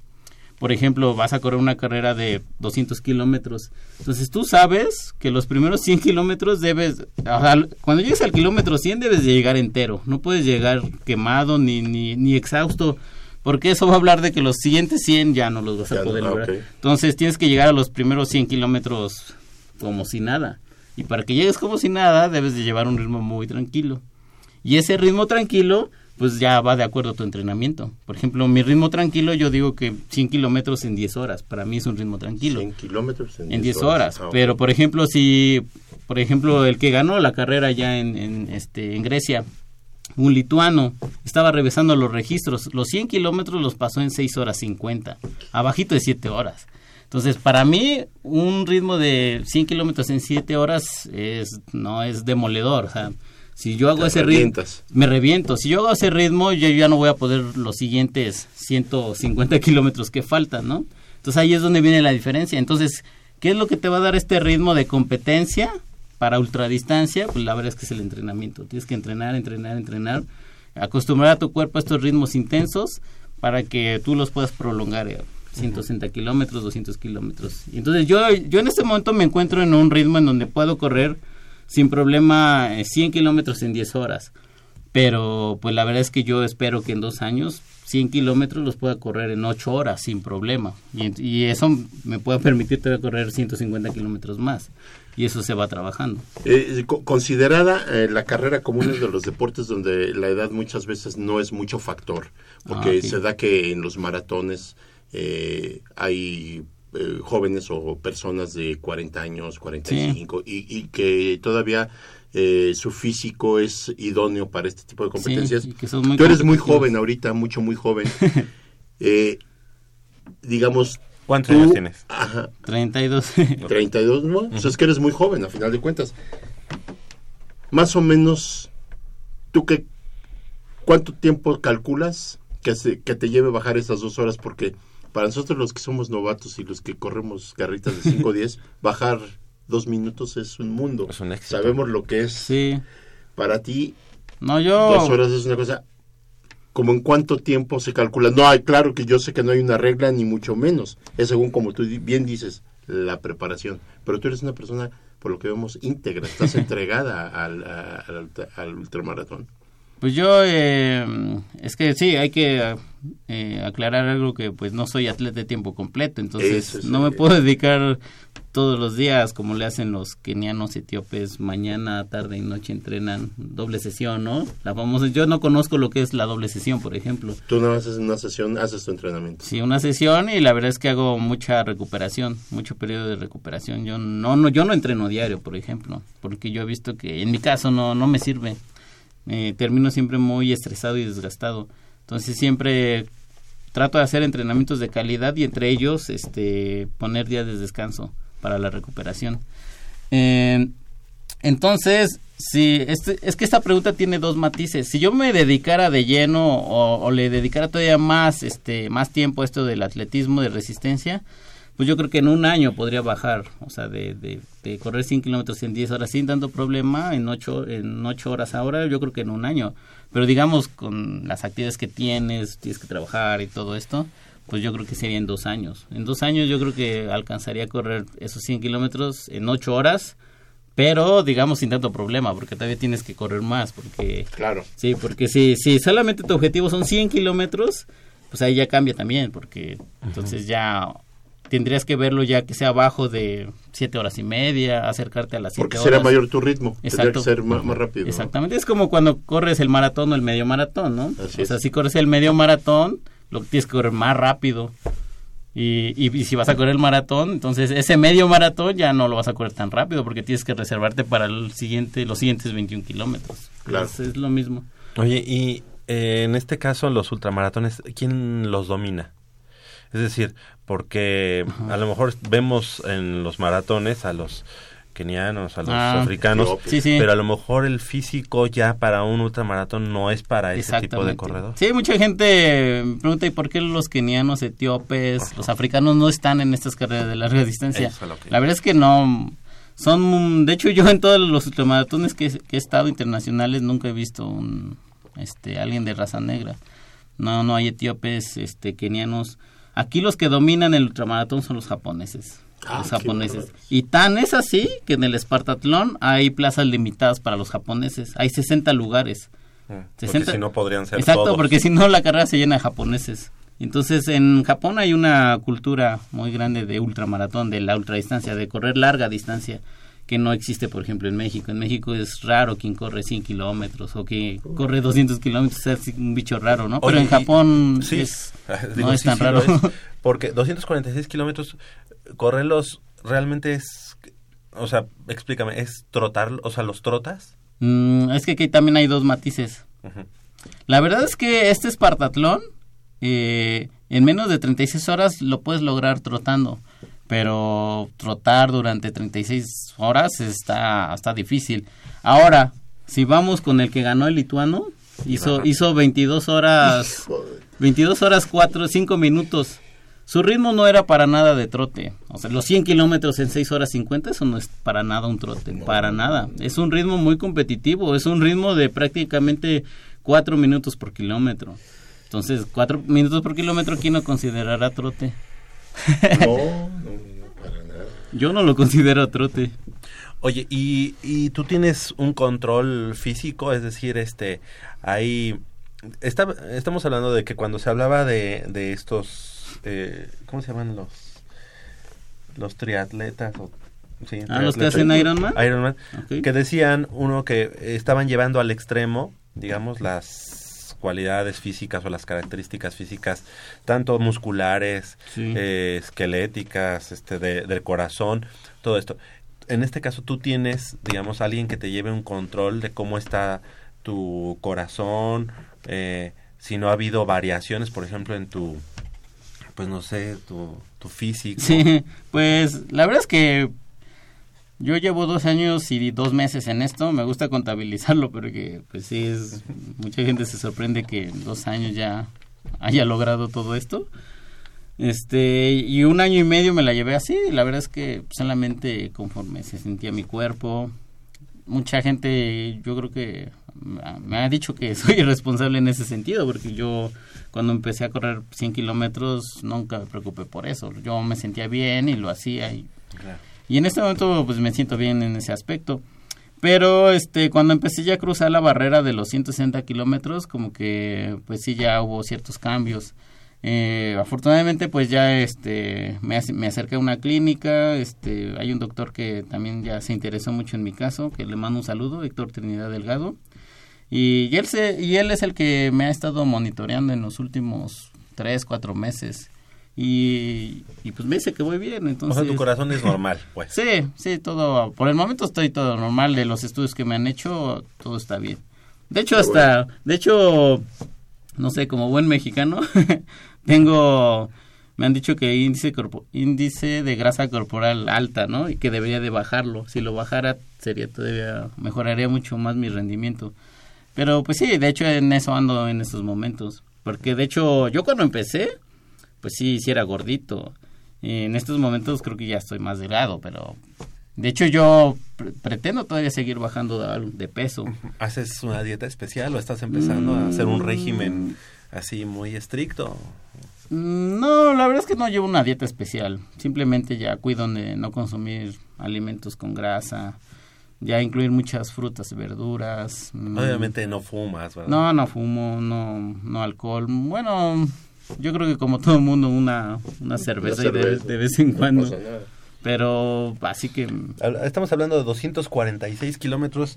Por ejemplo, vas a correr una carrera de doscientos kilómetros. Entonces tú sabes que los primeros cien kilómetros debes, o sea, cuando llegues al kilómetro cien debes de llegar entero. No puedes llegar quemado ni, ni, ni exhausto. Porque eso va a hablar de que los siguientes cien ya no los vas a poder lograr. Okay. Entonces tienes que llegar a los primeros cien kilómetros como si nada. Y para que llegues como si nada, debes de llevar un ritmo muy tranquilo. Y ese ritmo tranquilo, pues ya va de acuerdo a tu entrenamiento. Por ejemplo, mi ritmo tranquilo, yo digo que cien kilómetros en diez horas. Para mí es un ritmo tranquilo. cien kilómetros en diez horas. En diez horas. Ah, okay. Pero, por ejemplo, si, por ejemplo, el que ganó la carrera ya en, en, este, en Grecia, un lituano, estaba revisando los registros, los cien kilómetros los pasó en seis horas cincuenta, abajito de siete horas. Entonces, para mí, un ritmo de cien kilómetros en siete horas es, no es demoledor. O sea, si yo hago Te ese ritmo, me reviento. Si yo hago ese ritmo, yo ya no voy a poder los siguientes ciento cincuenta kilómetros que faltan, ¿no? Entonces, ahí es donde viene la diferencia. Entonces, ¿qué es lo que te va a dar este ritmo de competencia? Para ultradistancia, pues la verdad es que es el entrenamiento. Tienes que entrenar, entrenar, entrenar. Acostumbrar a tu cuerpo a estos ritmos intensos para que tú los puedas prolongar. Eh, ciento sesenta kilómetros, doscientos kilómetros. Entonces yo, yo en este momento me encuentro en un ritmo en donde puedo correr sin problema eh, cien kilómetros en diez horas. Pero pues la verdad es que yo espero que en dos años cien kilómetros los pueda correr en ocho horas sin problema. Y, y eso me puede permitir correr ciento cincuenta kilómetros más. Y eso se va trabajando. Eh, considerada eh, la carrera como uno de los deportes donde la edad muchas veces no es mucho factor, porque ah, okay. se da que en los maratones eh, hay eh, jóvenes o personas de cuarenta años, cuarenta y cinco, sí. y, y que todavía eh, su físico es idóneo para este tipo de competencias. Sí, tú eres muy joven ahorita, mucho, muy joven. eh, digamos... ¿Cuántos años tienes? Ajá. treinta y dos. treinta y dos, ¿no? O sea, es que eres muy joven, a final de cuentas. Más o menos, ¿tú qué, cuánto tiempo calculas que, se, que te lleve bajar esas dos horas? Porque para nosotros los que somos novatos y los que corremos carritas de cinco o diez, bajar dos minutos es un mundo. Es un éxito. Sabemos lo que es. Sí. Para ti, no, yo... dos horas es una cosa... ¿Cómo en cuánto tiempo se calcula? No, hay, claro que yo sé que no hay una regla, ni mucho menos. Es según, como tú bien dices, la preparación. Pero tú eres una persona, por lo que vemos, íntegra. Estás entregada al, al, al ultramaratón. Pues yo, eh, es que sí, hay que eh, aclarar algo, que pues no soy atleta de tiempo completo. Entonces es, no me eh, puedo dedicar todos los días como le hacen los kenianos, etíopes. Mañana, tarde y noche entrenan doble sesión, ¿no? La famosa, yo no conozco lo que es la doble sesión, por ejemplo. Tú no haces una sesión, haces tu entrenamiento. Sí, una sesión, y la verdad es que hago mucha recuperación, mucho periodo de recuperación. Yo no, no, yo no entreno diario, por ejemplo, porque yo he visto que en mi caso no, no me sirve. Eh, termino siempre muy estresado y desgastado. Entonces siempre trato de hacer entrenamientos de calidad, y entre ellos este poner días de descanso para la recuperación. Eh, entonces, si este, es que esta pregunta tiene dos matices. Si yo me dedicara de lleno o, o le dedicara todavía más este más tiempo a esto del atletismo de resistencia, pues yo creo que en un año podría bajar, o sea, de, de, de correr cien kilómetros en diez horas sin tanto problema, en ocho, en ocho horas ahora, yo creo que en un año. Pero digamos, con las actividades que tienes, tienes que trabajar y todo esto, pues yo creo que sería en dos años. En dos años yo creo que alcanzaría a correr esos cien kilómetros en ocho horas, pero digamos sin tanto problema, porque todavía tienes que correr más. Porque, claro. Sí, porque si, si solamente tu objetivo son cien kilómetros, pues ahí ya cambia también, porque entonces ya... tendrías que verlo ya que sea abajo de siete horas y media, acercarte a las siete horas. Porque será horas. mayor tu ritmo, tendría que ser más, más rápido. Exactamente, ¿no? Es como cuando corres el maratón o el medio maratón, ¿no? Así o sea, es. Si corres el medio maratón, lo que tienes que correr más rápido. Y, y, y si vas a correr el maratón, entonces ese medio maratón ya no lo vas a correr tan rápido porque tienes que reservarte para el siguiente, los siguientes veintiún kilómetros. Claro. Entonces es lo mismo. Oye, y eh, en este caso los ultramaratones, ¿quién los domina? Es decir, porque ajá, a lo mejor vemos en los maratones a los kenianos, a los ah, africanos, sí, sí. pero a lo mejor el físico ya para un ultramaratón no es para ese tipo de corredor. Sí, mucha gente me pregunta, ¿y por qué los kenianos, etíopes, ajá, los africanos no están en estas carreras de larga distancia? Es que... La verdad es que no, son, de hecho yo en todos los ultramaratones que, que he estado internacionales nunca he visto un, este, alguien de raza negra. No, no hay etíopes, este, kenianos. Aquí los que dominan el ultramaratón son los japoneses. Ah, los japoneses. Y tan es así que en el Espartatlón hay plazas limitadas para los japoneses. Hay sesenta lugares. Eh, sesenta. Porque si no podrían ser exacto, todos. Exacto, porque si no la carrera se llena de japoneses. Entonces en Japón hay una cultura muy grande de ultramaratón, de la ultradistancia, de correr larga distancia, que no existe, por ejemplo, en México. En México es raro quien corre cien kilómetros o que corre doscientos kilómetros, es un bicho raro, ¿no? Pero oye, en Japón y, sí, es, digo, no es sí, tan sí, raro. Es, porque doscientos cuarenta y seis kilómetros, correrlos realmente es, o sea, explícame, ¿es trotar, o sea, los trotas? Mm, es que aquí también hay dos matices. Uh-huh. La verdad es que este Espartatlón, eh, en menos de treinta y seis horas lo puedes lograr trotando. Pero trotar durante treinta y seis horas está, está difícil. Ahora, si vamos con el que ganó el lituano, hizo hizo veintidós horas, veintidós horas cuatro, cinco minutos. Su ritmo no era para nada de trote. O sea, los cien kilómetros en seis horas cincuenta, eso no es para nada un trote, para nada. Es un ritmo muy competitivo, es un ritmo de prácticamente cuatro minutos por kilómetro. Entonces, cuatro minutos por kilómetro, ¿quién lo considerará trote? No, no, no, para nada. Yo no lo considero trote. Oye, ¿y, y tú tienes un control físico? Es decir, este, ahí está, estamos hablando de que cuando se hablaba de, de estos, eh, ¿cómo se llaman los, los triatletas? O, sí, ah, triatletas, los que hacen Ironman. Ironman, okay. Que decían uno que estaban llevando al extremo, digamos, las cualidades físicas o las características físicas tanto musculares, sí, eh, esqueléticas, este de, del corazón, todo esto. En este caso tú tienes, digamos, alguien que te lleve un control de cómo está tu corazón, eh, si no ha habido variaciones, por ejemplo, en tu, pues no sé, tu, tu físico. Sí, pues la verdad es que yo llevo dos años y dos meses en esto, me gusta contabilizarlo porque pues sí, es, mucha gente se sorprende que en dos años ya haya logrado todo esto. Este, y un año y medio me la llevé así, la verdad es que solamente conforme se sentía mi cuerpo. Mucha gente, yo creo que me ha dicho que soy irresponsable en ese sentido, porque yo cuando empecé a correr cien kilómetros nunca me preocupé por eso, yo me sentía bien y lo hacía y... Claro. Y en este momento pues me siento bien en ese aspecto. Pero este cuando empecé ya a cruzar la barrera de los ciento sesenta kilómetros, como que pues sí ya hubo ciertos cambios. Eh, afortunadamente pues ya este me, me acerqué a una clínica. Este hay un doctor que también ya se interesó mucho en mi caso, que le mando un saludo, Héctor Trinidad Delgado. Y, y él se, y él es el que me ha estado monitoreando en los últimos tres, cuatro meses. Y, y pues me dice que voy bien, entonces... O sea, tu corazón es normal, pues. Sí, sí, todo... Por el momento estoy todo normal, de los estudios que me han hecho, todo está bien. De hecho, hasta... De hecho, no sé, como buen mexicano, tengo... Me han dicho que índice, corpo, índice de grasa corporal alta, ¿no? Y que debería de bajarlo. Si lo bajara, sería todavía... Mejoraría mucho más mi rendimiento. Pero, pues sí, de hecho, en eso ando en estos momentos. Porque, de hecho, yo cuando empecé... Pues sí, sí era gordito. En estos momentos creo que ya estoy más delgado, pero... De hecho, yo pre- pretendo todavía seguir bajando de, de peso. ¿Haces una dieta especial o estás empezando mm. a hacer un régimen así muy estricto? No, la verdad es que no llevo una dieta especial. Simplemente ya cuido de no consumir alimentos con grasa, ya incluir muchas frutas y verduras. Obviamente no fumas, ¿verdad? No, no fumo, no, no alcohol. Bueno... Yo creo que como todo el mundo, una, una cerveza, una cerveza. De, de vez en cuando. No pasa nada. Pero así que... Estamos hablando de doscientos cuarenta y seis kilómetros.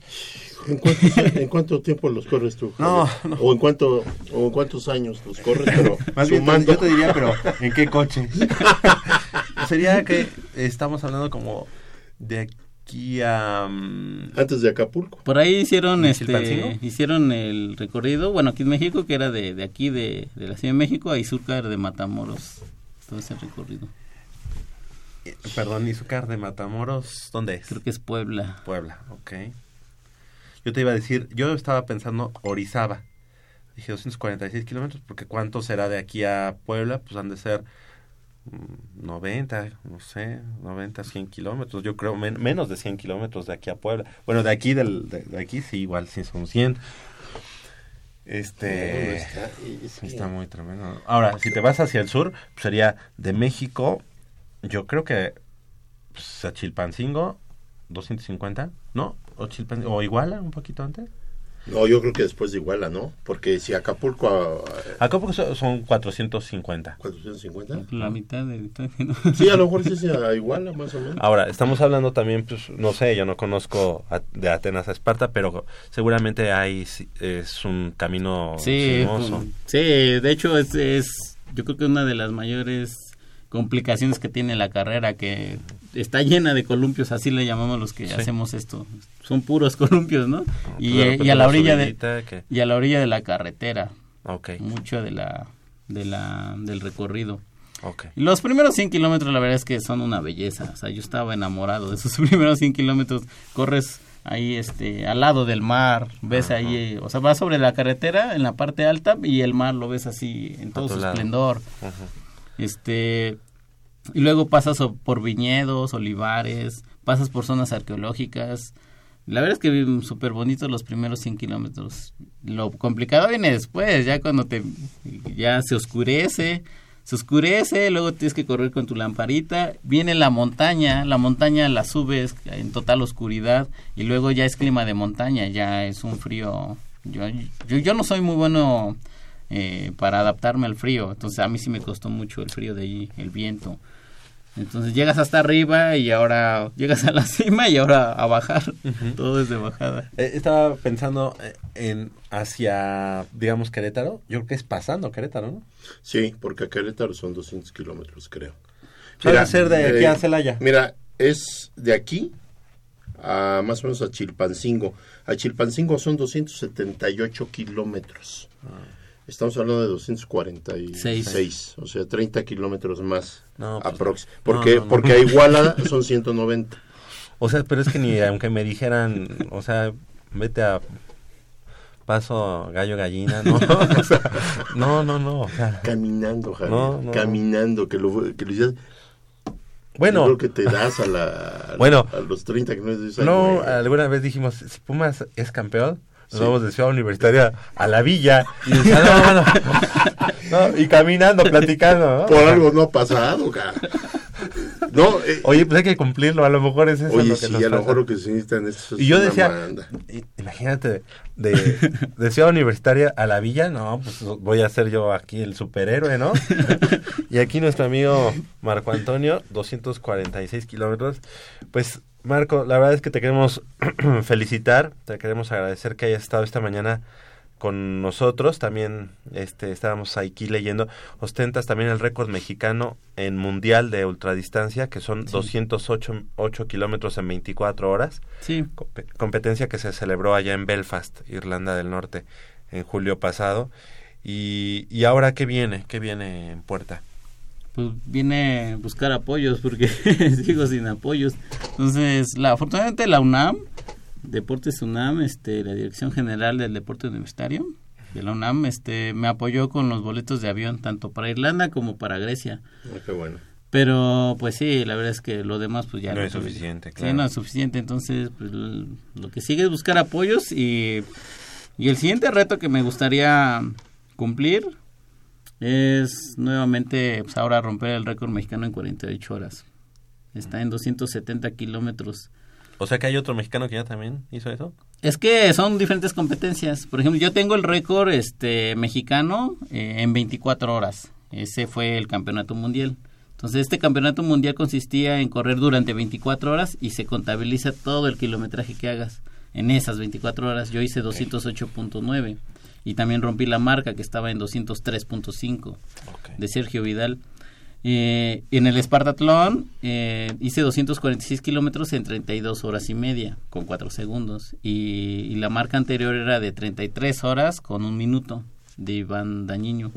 ¿En cuánto, ¿En cuánto tiempo los corres tú? No, no. O en cuánto, o en cuántos años los corres, pero más sumando. Bien, yo te diría, pero ¿en qué coche? Sería que estamos hablando como de aquí a... Um, antes de Acapulco. Por ahí hicieron este hicieron el recorrido, bueno, aquí en México, que era de, de aquí, de, de la Ciudad de México, a Izúcar de Matamoros. Todo ese recorrido. Perdón, Izúcar de Matamoros, ¿dónde es? Creo que es Puebla. Puebla, ok. Yo te iba a decir, yo estaba pensando Orizaba. Dije doscientos cuarenta y seis kilómetros, porque ¿cuánto será de aquí a Puebla? Pues han de ser noventa, no sé, noventa, cien kilómetros. Yo creo men- menos de cien kilómetros de aquí a Puebla. Bueno, de aquí, del, de, de aquí sí, igual sí son cien. Este, no está, es está muy tremendo. Ahora, si te vas hacia el sur, pues sería de México... Yo creo que pues, a Chilpancingo, doscientos cincuenta, ¿no? O, Chilpanc- ¿O Iguala, un poquito antes? No, yo creo que después de Iguala, ¿no? Porque si Acapulco... A, a... Acapulco son cuatrocientos cincuenta. ¿cuatrocientos cincuenta? La mitad de... ¿no? Sí, a lo mejor sí es a Iguala, más o menos. Ahora, estamos hablando también, pues, no sé, yo no conozco a, de Atenas a Esparta, pero seguramente hay es un camino... Sí, un, sí de hecho, es, es yo creo que una de las mayores... complicaciones que tiene la carrera, que está llena de columpios, así le llamamos los que sí. hacemos esto, son puros columpios, ¿no? Y, claro, y a la orilla de que... y a la orilla de la carretera, okay. Mucho de la de la del recorrido. Okay. Los primeros cien kilómetros, la verdad es que son una belleza, o sea, yo estaba enamorado de esos primeros cien kilómetros. Corres ahí este al lado del mar, ves uh-huh. ahí, o sea, vas sobre la carretera en la parte alta y el mar lo ves así en todo su lado. Esplendor. Uh-huh. Este y luego pasas por viñedos, olivares, pasas por zonas arqueológicas. La verdad es que súper bonito los primeros cien kilómetros. Lo complicado viene después, ya cuando te ya se oscurece, se oscurece, luego tienes que correr con tu lamparita. Viene la montaña, la montaña la subes en total oscuridad y luego ya es clima de montaña, ya es un frío. Yo yo, yo no soy muy bueno Eh, para adaptarme al frío, entonces a mí sí me costó mucho el frío de allí, el viento. Entonces llegas hasta arriba y ahora llegas a la cima y ahora a bajar, uh-huh. Todo es de bajada. Eh, estaba pensando en hacia, digamos, Querétaro, yo creo que es pasando Querétaro, ¿no? Sí, porque a Querétaro son doscientos kilómetros, creo. Mira, puede ser de eh, aquí a Celaya. Mira, es de aquí a más o menos a Chilpancingo. A Chilpancingo son doscientos setenta y ocho kilómetros. Ah. Estamos hablando de doscientos cuarenta y seis, Seis. O sea, treinta kilómetros más, no, pues aprox. No, porque no, no, porque no. A Iguala son ciento noventa. O sea, pero es que ni aunque me dijeran, o sea, vete a paso gallo gallina, no, o sea, no, no, no. O sea, caminando, Javier, no, no. caminando, que lo que lo hicieras. Bueno, creo que te das a la bueno, a los treinta kilómetros. No, alguna vez dijimos, si Pumas es campeón, nos sí. vamos de Ciudad Universitaria a la villa y, no, no, no. No, y caminando, platicando, ¿no? Por algo no ha pasado, cara. No, eh, oye, pues hay que cumplirlo, a lo mejor es eso. Oye, lo que sí, nos a lo mejor lo que se necesitan estos. Y yo decía, banda. Imagínate, de, de Ciudad Universitaria a la villa, no, pues voy a ser yo aquí el superhéroe, ¿no? Y aquí nuestro amigo Marco Antonio, doscientos cuarenta y seis kilómetros, pues... Marco, la verdad es que te queremos felicitar, te queremos agradecer que hayas estado esta mañana con nosotros. También este, estábamos aquí leyendo, ostentas también el récord mexicano en mundial de ultradistancia, que son sí. doscientos ocho kilómetros en veinticuatro horas, sí. Com- competencia que se celebró allá en Belfast, Irlanda del Norte, en julio pasado. Y, y ahora, ¿qué viene? ¿Qué viene en puerta? Pues viene a buscar apoyos, porque sigo sin apoyos. Entonces, la, afortunadamente la UNAM, Deportes UNAM, este, la Dirección General del Deporte Universitario de la UNAM, este, me apoyó con los boletos de avión, tanto para Irlanda como para Grecia. Oh, qué bueno. Pero, pues sí, la verdad es que lo demás pues ya no, no es suficiente. Claro. Sí, no es suficiente. Entonces, pues, lo que sigue es buscar apoyos y, y el siguiente reto que me gustaría cumplir es nuevamente, pues ahora romper el récord mexicano en cuarenta y ocho horas. Está en doscientos setenta kilómetros. O sea que hay otro mexicano que ya también hizo eso. Es que son diferentes competencias. Por ejemplo, yo tengo el récord este mexicano eh, en veinticuatro horas. Ese fue el campeonato mundial. Entonces, este campeonato mundial consistía en correr durante veinticuatro horas y se contabiliza todo el kilometraje que hagas en esas veinticuatro horas. Yo hice doscientos ocho punto nueve y también rompí la marca que estaba en doscientos tres punto cinco okay. de Sergio Vidal. Eh, en el Espartatlón eh, hice doscientos cuarenta y seis kilómetros en treinta y dos horas y media con cuatro segundos y, y la marca anterior era de treinta y tres horas con un minuto de Iván Dañino.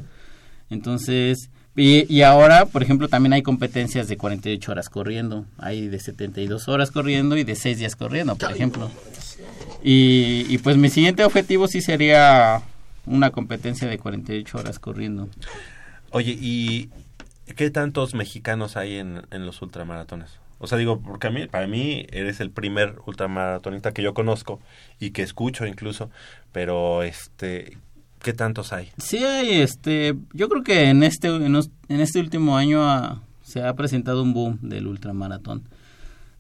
Entonces, y, y ahora, por ejemplo, también hay competencias de cuarenta y ocho horas corriendo, hay de setenta y dos horas corriendo y de seis días corriendo, por ejemplo. Y, y pues mi siguiente objetivo sí sería una competencia de cuarenta y ocho horas corriendo. Oye, y... ¿qué tantos mexicanos hay en, en los ultramaratones? O sea, digo, porque a mí, para mí eres el primer ultramaratonista que yo conozco y que escucho incluso, pero este, ¿qué tantos hay? Sí hay, este, yo creo que en este en este último año ha, se ha presentado un boom del ultramaratón.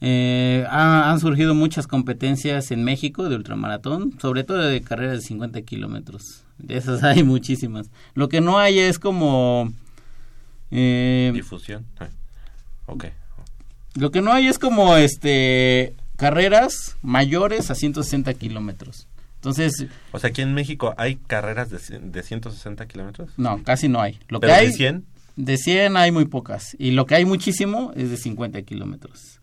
Eh, ha, han surgido muchas competencias en México de ultramaratón, sobre todo de carreras de cincuenta kilómetros. De esas hay muchísimas. Lo que no hay es como... Eh, difusión. Ah, okay. Lo que no hay es como este carreras mayores a ciento sesenta kilómetros. Entonces, o sea, aquí en México hay carreras de, de ciento sesenta kilómetros. No, casi no hay. Lo ¿Pero que hay de cien? De cien hay muy pocas y lo que hay muchísimo es de cincuenta kilómetros.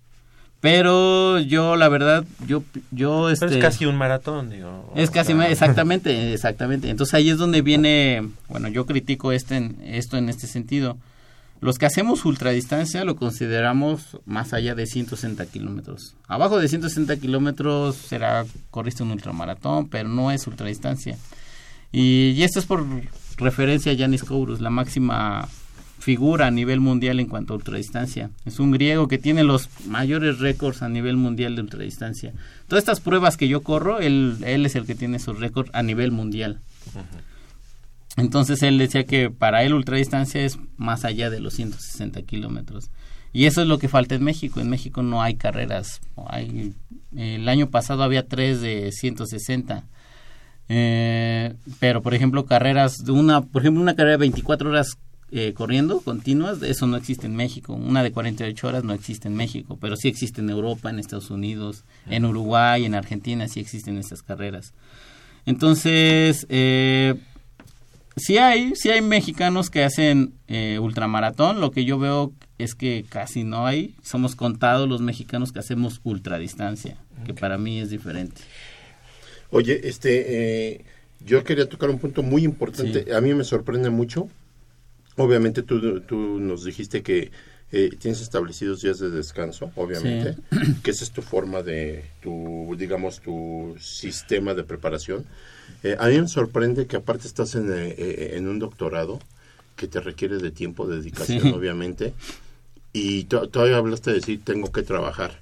Pero yo la verdad yo yo este pero es casi un maratón, digo. Es casi sea. exactamente, exactamente. Entonces ahí es donde viene, bueno, yo critico este esto en este sentido. Los que hacemos ultradistancia lo consideramos más allá de ciento sesenta kilómetros. Abajo de ciento sesenta kilómetros será, corriste un ultramaratón, pero no es ultradistancia. Y, y esto es por referencia a Yannis Kouros, la máxima figura a nivel mundial en cuanto a ultradistancia. Es un griego que tiene los mayores récords a nivel mundial de ultradistancia. Todas estas pruebas que yo corro, él, él es el que tiene esos récords a nivel mundial. Uh-huh. Entonces él decía que para él ultradistancia es más allá de los ciento sesenta kilómetros. Y eso es lo que falta en México. En México no hay carreras. Hay, el año pasado había tres de ciento sesenta. Eh, pero, por ejemplo, carreras de una, por ejemplo, una carrera de veinticuatro horas eh, corriendo continuas, eso no existe en México. Una de cuarenta y ocho horas no existe en México, pero sí existe en Europa, en Estados Unidos, en Uruguay, en Argentina, sí existen estas carreras. Entonces... Eh, Sí hay, sí hay mexicanos que hacen eh, ultramaratón, lo que yo veo es que casi no hay, somos contados los mexicanos que hacemos ultradistancia, okay. que para mí es diferente. Oye, este, eh, yo quería tocar un punto muy importante, sí. A mí me sorprende mucho, obviamente tú, tú nos dijiste que eh, tienes establecidos días de descanso, obviamente, sí. que esa es tu forma de, tu, digamos, tu sistema de preparación. Eh, a mí me sorprende que aparte estás en, eh, en un doctorado que te requiere de tiempo, de dedicación, sí. obviamente, y to- todavía hablaste de decir tengo que trabajar.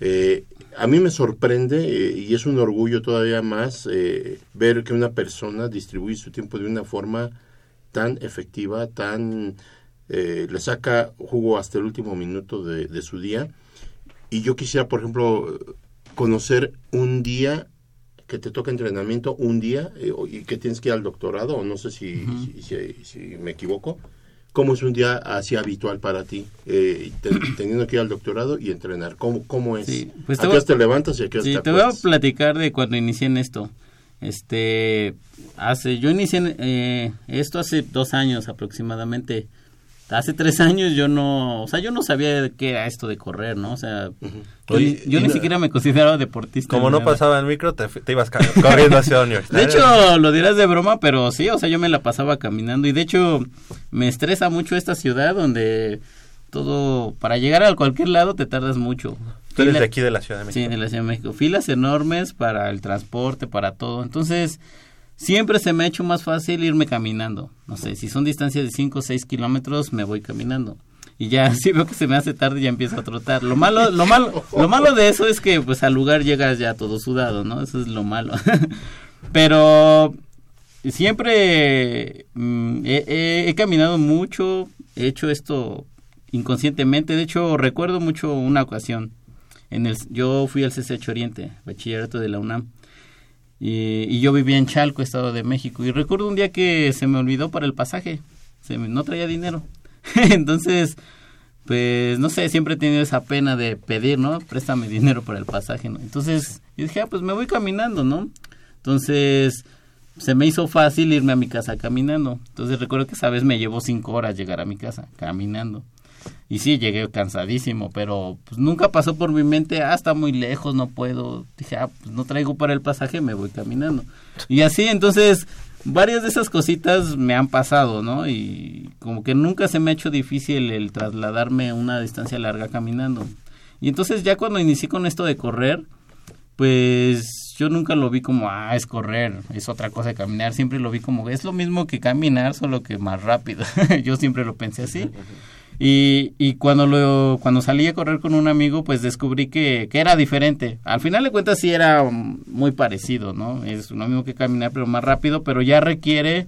Eh, a mí me sorprende eh, y es un orgullo todavía más eh, ver que una persona distribuye su tiempo de una forma tan efectiva, tan eh, le saca jugo hasta el último minuto de, de su día. Y yo quisiera, por ejemplo, conocer un día que te toca entrenamiento un día eh, y que tienes que ir al doctorado, o no sé si, uh-huh. si, si, si me equivoco. ¿Cómo es un día así habitual para ti, eh, te, teniendo que ir al doctorado y entrenar? ¿Cómo, cómo es? Sí, pues ¿A qué hora te levantas y a qué hora sí, te acuestas? Te voy a platicar de cuando inicié en esto. Este, hace, yo inicié en, eh, esto hace dos años aproximadamente. Hace tres años yo no, o sea, yo no sabía qué era esto de correr, ¿no? O sea, uh-huh. yo, Oye, yo ni no, siquiera me consideraba deportista. Como no nada. Pasaba el micro, te, te ibas corriendo hacia la universidad. De hecho, lo dirás de broma, pero sí, o sea, yo me la pasaba caminando. Y de hecho, me estresa mucho esta ciudad donde todo, para llegar a cualquier lado te tardas mucho. Tú eres Fila, de aquí de la Ciudad de México. Sí, de la Ciudad de México. Filas enormes para el transporte, para todo. Entonces... siempre se me ha hecho más fácil irme caminando. No sé, si son distancias de cinco o seis kilómetros, me voy caminando. Y ya, si veo que se me hace tarde, ya empiezo a trotar. Lo malo lo malo, lo malo de eso es que pues al lugar llegas ya todo sudado, ¿no? Eso es lo malo. Pero siempre mm, he, he, he caminado mucho, he hecho esto inconscientemente. De hecho, recuerdo mucho una ocasión. En el, yo fui al C C H Oriente, bachillerato de la UNAM. Y, y yo vivía en Chalco, Estado de México, y recuerdo un día que se me olvidó para el pasaje, se me, no traía dinero. Entonces, pues, no sé, siempre he tenido esa pena de pedir, ¿no? Préstame dinero para el pasaje, ¿no? Entonces, yo dije, ah, pues me voy caminando, ¿no? Entonces, se me hizo fácil irme a mi casa caminando. Entonces, recuerdo que esa vez me llevó cinco horas llegar a mi casa caminando. Y sí, llegué cansadísimo, pero pues nunca pasó por mi mente, ah, está muy lejos, no puedo. Dije, ah, pues no traigo para el pasaje, me voy caminando. Y así, entonces, varias de esas cositas me han pasado, ¿no? Y como que nunca se me ha hecho difícil el trasladarme una distancia larga caminando. Y entonces ya cuando inicié con esto de correr, pues yo nunca lo vi como, ah, es correr, es otra cosa de caminar. Siempre lo vi como, es lo mismo que caminar, solo que más rápido. Yo siempre lo pensé así. Y, y cuando lo, cuando salí a correr con un amigo, pues descubrí que, que era diferente. Al final de cuentas sí era muy parecido, ¿no? Es lo mismo que caminar, pero más rápido, pero ya requiere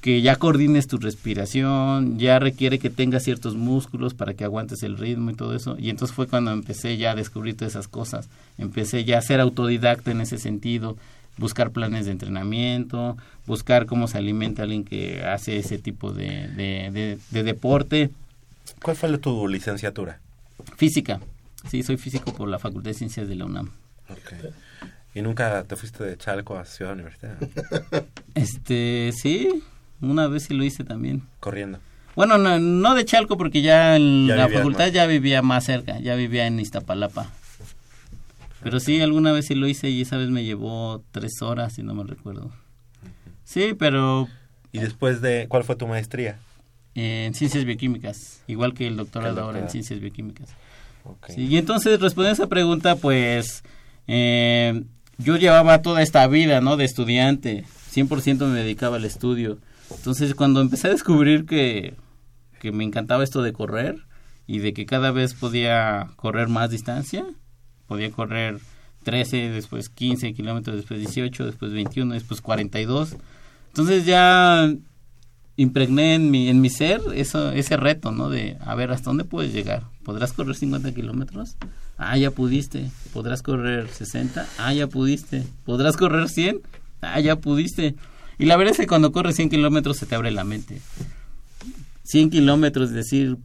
que ya coordines tu respiración, ya requiere que tengas ciertos músculos para que aguantes el ritmo y todo eso. Y entonces fue cuando empecé ya a descubrir todas esas cosas. Empecé ya a ser autodidacta en ese sentido, buscar planes de entrenamiento, buscar cómo se alimenta alguien que hace ese tipo de, de, de, de deporte. ¿Cuál fue tu licenciatura? Física. Sí, soy físico por la Facultad de Ciencias de la UNAM. Okay. ¿Y nunca te fuiste de Chalco a Ciudad Universitaria? Este, sí, una vez sí lo hice también. Corriendo. Bueno, no, no de Chalco porque ya en ya la facultad más. Ya vivía más cerca, ya vivía en Iztapalapa. Pero sí, alguna vez sí lo hice y esa vez me llevó tres horas, si no me recuerdo. Uh-huh. Sí, pero... ¿Y después de cuál fue tu maestría? En ciencias bioquímicas, igual que el doctorado ahora en ciencias bioquímicas. Okay. Sí, y entonces, respondiendo a esa pregunta, pues, eh, yo llevaba toda esta vida, ¿no?, de estudiante, cien por ciento me dedicaba al estudio. Entonces, cuando empecé a descubrir que, que me encantaba esto de correr y de que cada vez podía correr más distancia, podía correr trece, después quince kilómetros, después dieciocho, después veintiuno, después cuarenta y dos, entonces ya... impregné en mi en mi ser eso ese reto, ¿no? De, a ver, ¿hasta dónde puedes llegar? ¿Podrás correr cincuenta kilómetros? Ah, ya pudiste. ¿Podrás correr sesenta? Ah, ya pudiste. ¿Podrás correr cien? Ah, ya pudiste. Y la verdad es que cuando corres cien kilómetros se te abre la mente. cien kilómetros, es decir,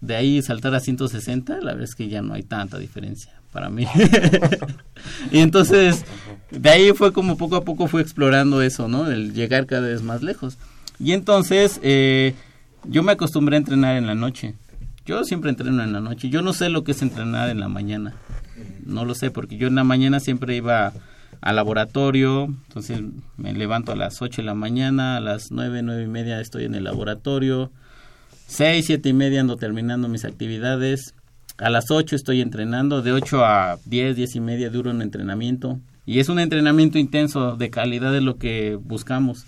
de ahí saltar a ciento sesenta, la verdad es que ya no hay tanta diferencia para mí. Y entonces, de ahí fue como poco a poco fui explorando eso, ¿no? El llegar cada vez más lejos. Y entonces, eh, yo me acostumbré a entrenar en la noche. Yo siempre entreno en la noche. Yo no sé lo que es entrenar en la mañana. No lo sé, porque yo en la mañana siempre iba al laboratorio. Entonces, me levanto a las ocho de la mañana. A las nueve, nueve y media estoy en el laboratorio. Seis, siete y media ando terminando mis actividades. A las ocho estoy entrenando. De ocho a diez, diez y media duro un entrenamiento. Y es un entrenamiento intenso, de calidad, de lo que buscamos.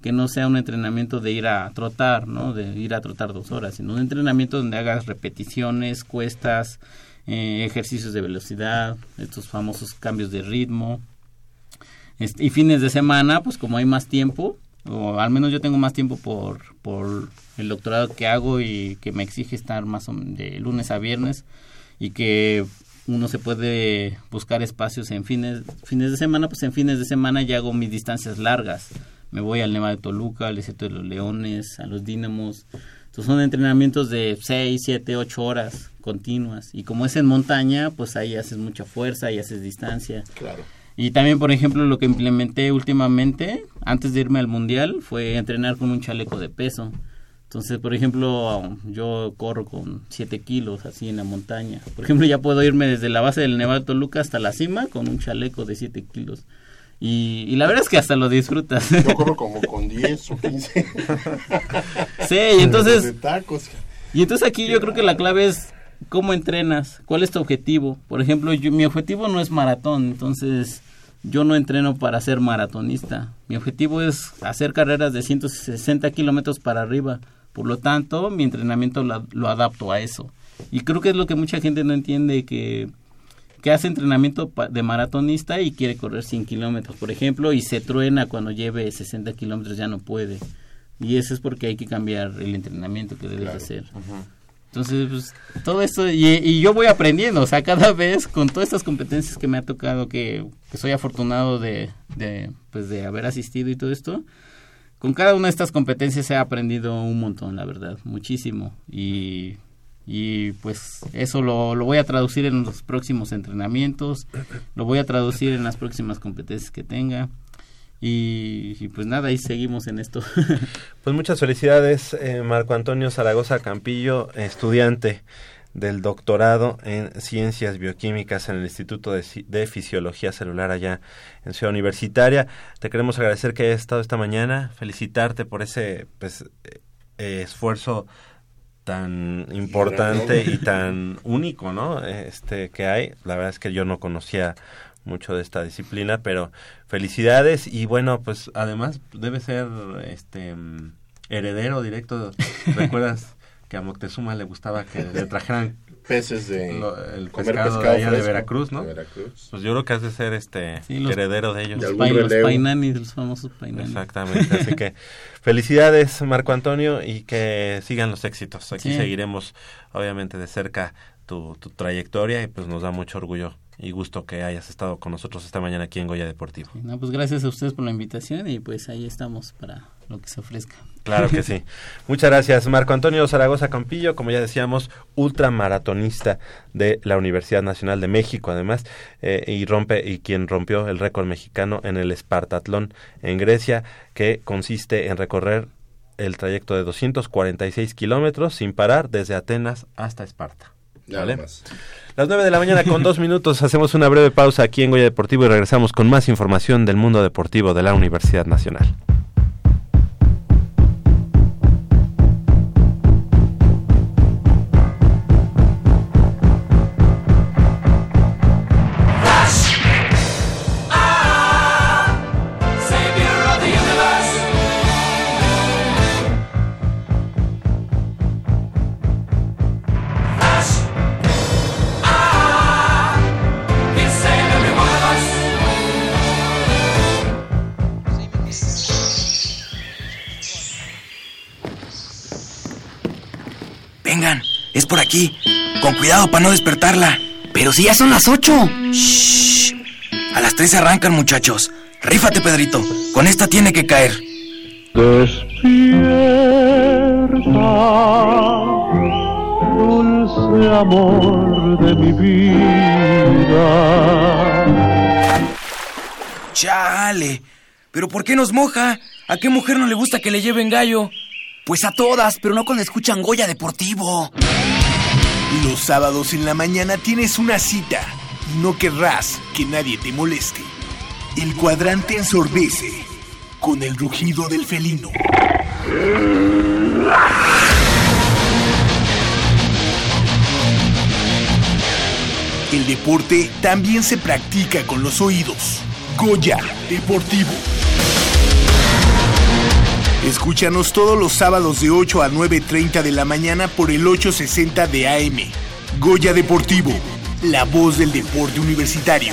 Que no sea un entrenamiento de ir a trotar, ¿no? De ir a trotar dos horas, sino un entrenamiento donde hagas repeticiones, cuestas, eh, ejercicios de velocidad, estos famosos cambios de ritmo. Este, y fines de semana, pues como hay más tiempo, o al menos yo tengo más tiempo por, por el doctorado que hago y que me exige estar más o menos de lunes a viernes, y que uno se puede buscar espacios en fines, fines de semana, pues en fines de semana ya hago mis distancias largas. Me voy al Neva de Toluca, al desierto de los Leones, a los Dínamos. Entonces son entrenamientos de seis, siete, ocho horas continuas. Y como es en montaña, pues ahí haces mucha fuerza y haces distancia. Claro. Y también, por ejemplo, lo que implementé últimamente, antes de irme al Mundial, fue entrenar con un chaleco de peso. Entonces, por ejemplo, yo corro con siete kilos así en la montaña. Por ejemplo, ya puedo irme desde la base del Neva de Toluca hasta la cima con un chaleco de siete kilos. Y, y la verdad es que hasta lo disfrutas. Yo corro como con diez o quince. Sí, y entonces y entonces aquí yo creo que la clave es cómo entrenas, cuál es tu objetivo. Por ejemplo, yo, mi objetivo no es maratón, entonces yo no entreno para ser maratonista. Mi objetivo es hacer carreras de ciento sesenta kilómetros para arriba. Por lo tanto, mi entrenamiento lo, lo adapto a eso. Y creo que es lo que mucha gente no entiende, que... que hace entrenamiento de maratonista y quiere correr cien kilómetros, por ejemplo, y se truena cuando lleve sesenta kilómetros, ya no puede. Y eso es porque hay que cambiar el entrenamiento que debes, claro, hacer. Uh-huh. Entonces, pues, todo esto, y, y yo voy aprendiendo, o sea, cada vez con todas estas competencias que me ha tocado, que, que soy afortunado de, de, pues, de haber asistido y todo esto, con cada una de estas competencias he aprendido un montón, la verdad, muchísimo. Y, y pues eso lo, lo voy a traducir en los próximos entrenamientos, lo voy a traducir en las próximas competencias que tenga. Y, y pues nada, ahí seguimos en esto. Pues muchas felicidades, eh, Marco Antonio Zaragoza Campillo, estudiante del doctorado en Ciencias Bioquímicas en el Instituto de, de Fisiología Celular allá en Ciudad Universitaria. Te queremos agradecer que hayas estado esta mañana, felicitarte por ese pues, eh, esfuerzo tan importante y tan único, ¿no? Este que hay. La verdad es que yo no conocía mucho de esta disciplina, pero felicidades. Y bueno, pues además debe ser este heredero directo, ¿recuerdas? Que a Moctezuma le gustaba que le trajeran peces de lo, el comer pescado, pescado de, allá de Veracruz, ¿no? De Veracruz. Pues yo creo que has de ser este sí, los, heredero de ellos. De algún los painanis, los famosos painanis. Exactamente, así que felicidades, Marco Antonio, y que sigan los éxitos. Aquí sí. Seguiremos obviamente de cerca tu, tu trayectoria y pues nos da mucho orgullo y gusto que hayas estado con nosotros esta mañana aquí en Goya Deportivo. Sí, no, pues gracias a ustedes por la invitación y pues ahí estamos para lo que se ofrezca. Claro que sí. Muchas gracias, Marco Antonio Zaragoza Campillo, como ya decíamos, ultramaratonista de la Universidad Nacional de México, además, eh, y rompe y quien rompió el récord mexicano en el Espartatlón en Grecia, que consiste en recorrer el trayecto de doscientos cuarenta y seis kilómetros sin parar desde Atenas hasta Esparta. ¿Vale? Las nueve de la mañana con dos minutos, hacemos una breve pausa aquí en Goya Deportivo y regresamos con más información del mundo deportivo de la Universidad Nacional. Por aquí, con cuidado para no despertarla. Pero si ya son las ocho. Shh. A las tres arrancan, muchachos. Rífate, Pedrito, con esta tiene que caer. Despierta, dulce amor de mi vida. Chale, pero ¿por qué nos moja? ¿A qué mujer no le gusta que le lleven gallo? Pues a todas, pero no cuando escuchan Goya Deportivo. Los sábados en la mañana tienes una cita y no querrás que nadie te moleste. El cuadrante ensordece con el rugido del felino. El deporte también se practica con los oídos. Goya Deportivo. Escúchanos todos los sábados de ocho a nueve treinta de la mañana por el ochocientos sesenta de A M. Goya Deportivo, la voz del deporte universitario.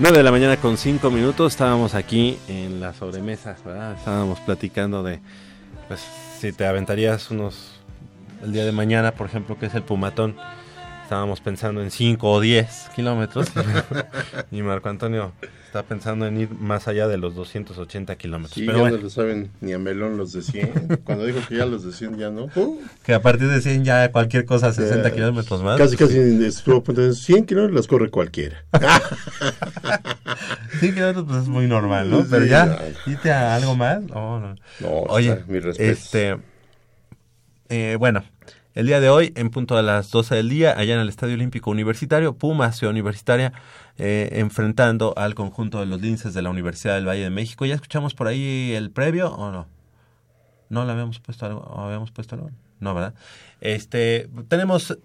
nueve de la mañana con cinco minutos, estábamos aquí en las sobremesas, ¿verdad? Estábamos platicando de, pues, si te aventarías unos, el día de mañana, por ejemplo, que es el Pumatón, estábamos pensando en cinco o diez kilómetros, y Marco Antonio está pensando en ir más allá de los doscientos ochenta kilómetros. Sí, pero ya bueno, no lo saben ni a melón los de cien, cuando dijo que ya los de cien ya no. Uh, que a partir de cien ya cualquier cosa, sesenta eh, kilómetros más. Casi, casi estuvo punto cien kilómetros las corre cualquiera. cien kilómetros pues es muy normal, ¿no? Pero sí, ya, ¿irte a algo más? Oh, no, no. Oye, está, mi respeto. Este, eh, bueno, el día de hoy, en punto a las doce del día, allá en el Estadio Olímpico Universitario, Pumas, Ciudad Universitaria, eh, enfrentando al conjunto de los linces de la Universidad del Valle de México. ¿Ya escuchamos por ahí el previo o no? ¿No le habíamos puesto algo? ¿O habíamos puesto algo? No, ¿verdad? Este, tenemos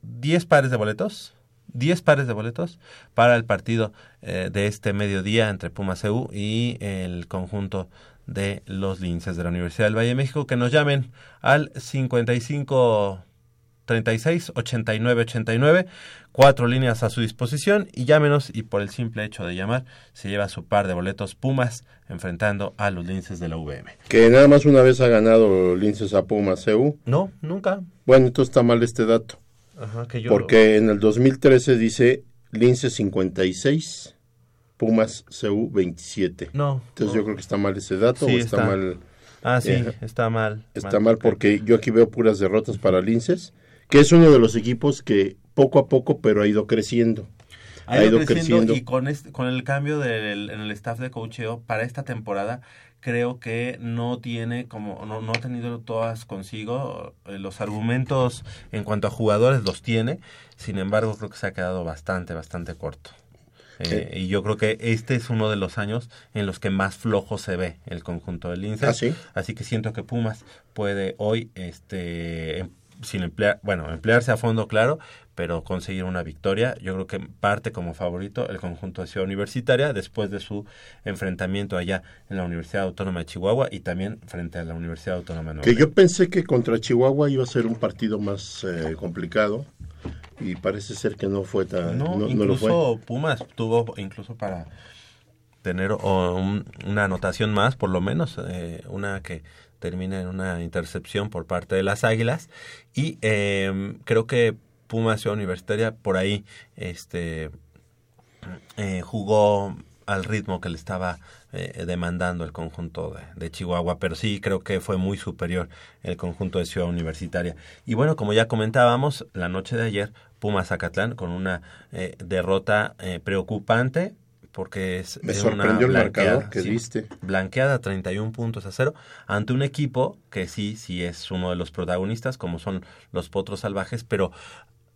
diez pares de boletos, diez pares de boletos para el partido eh, de este mediodía entre Pumas C U y el conjunto de los linces de la Universidad del Valle de México. Que nos llamen al cincuenta y cinco treinta y seis ochenta y nueve ochenta y nueve, cuatro líneas a su disposición, y llámenos, y por el simple hecho de llamar se lleva su par de boletos Pumas enfrentando a los linces de la U V M. Que nada más una vez ha ganado linces a Pumas C U. No, nunca. Bueno, entonces está mal este dato. Ajá, que yo porque lo... en el dos mil trece dice linces cincuenta y seis, Pumas C U veintisiete. No. Entonces no, yo creo que está mal ese dato, sí, o está, está mal. Ah, sí, eh, está mal. Está mal, mal porque okay. Yo aquí veo puras derrotas para linces, que es uno de los equipos que poco a poco, pero ha ido creciendo. Ha, ha ido, ido creciendo, creciendo. Y con, este, con el cambio del, en el staff de coacheo para esta temporada, creo que no tiene como no, no ha tenido todas consigo. Los argumentos en cuanto a jugadores los tiene, sin embargo creo que se ha quedado bastante, bastante corto. Eh, y yo creo que este es uno de los años en los que más flojo se ve el conjunto del lince. ¿Ah, sí? Así que siento que Pumas puede hoy, este, sin emplear, bueno, emplearse a fondo, claro, pero conseguir una victoria. Yo creo que parte como favorito el conjunto de Ciudad Universitaria después de su enfrentamiento allá en la Universidad Autónoma de Chihuahua y también frente a la Universidad Autónoma de Nueva York. Que yo pensé que contra Chihuahua iba a ser un partido más eh, complicado. Y parece ser que no fue tan... No, no, incluso no lo fue. Pumas tuvo, incluso para tener o, un, una anotación más, por lo menos, eh, una que termina en una intercepción por parte de las Águilas. Y eh, creo que Pumas Ciudad Universitaria por ahí este eh, jugó al ritmo que le estaba eh, demandando el conjunto de, de Chihuahua, pero sí creo que fue muy superior el conjunto de Ciudad Universitaria. Y bueno, como ya comentábamos, la noche de ayer, Pumas-Zacatlán con una eh, derrota eh, preocupante, porque es Me sorprendió una blanqueada, el marcador que sí, diste. Blanqueada treinta y un puntos a cero ante un equipo que sí, sí es uno de los protagonistas, como son los Potros Salvajes, pero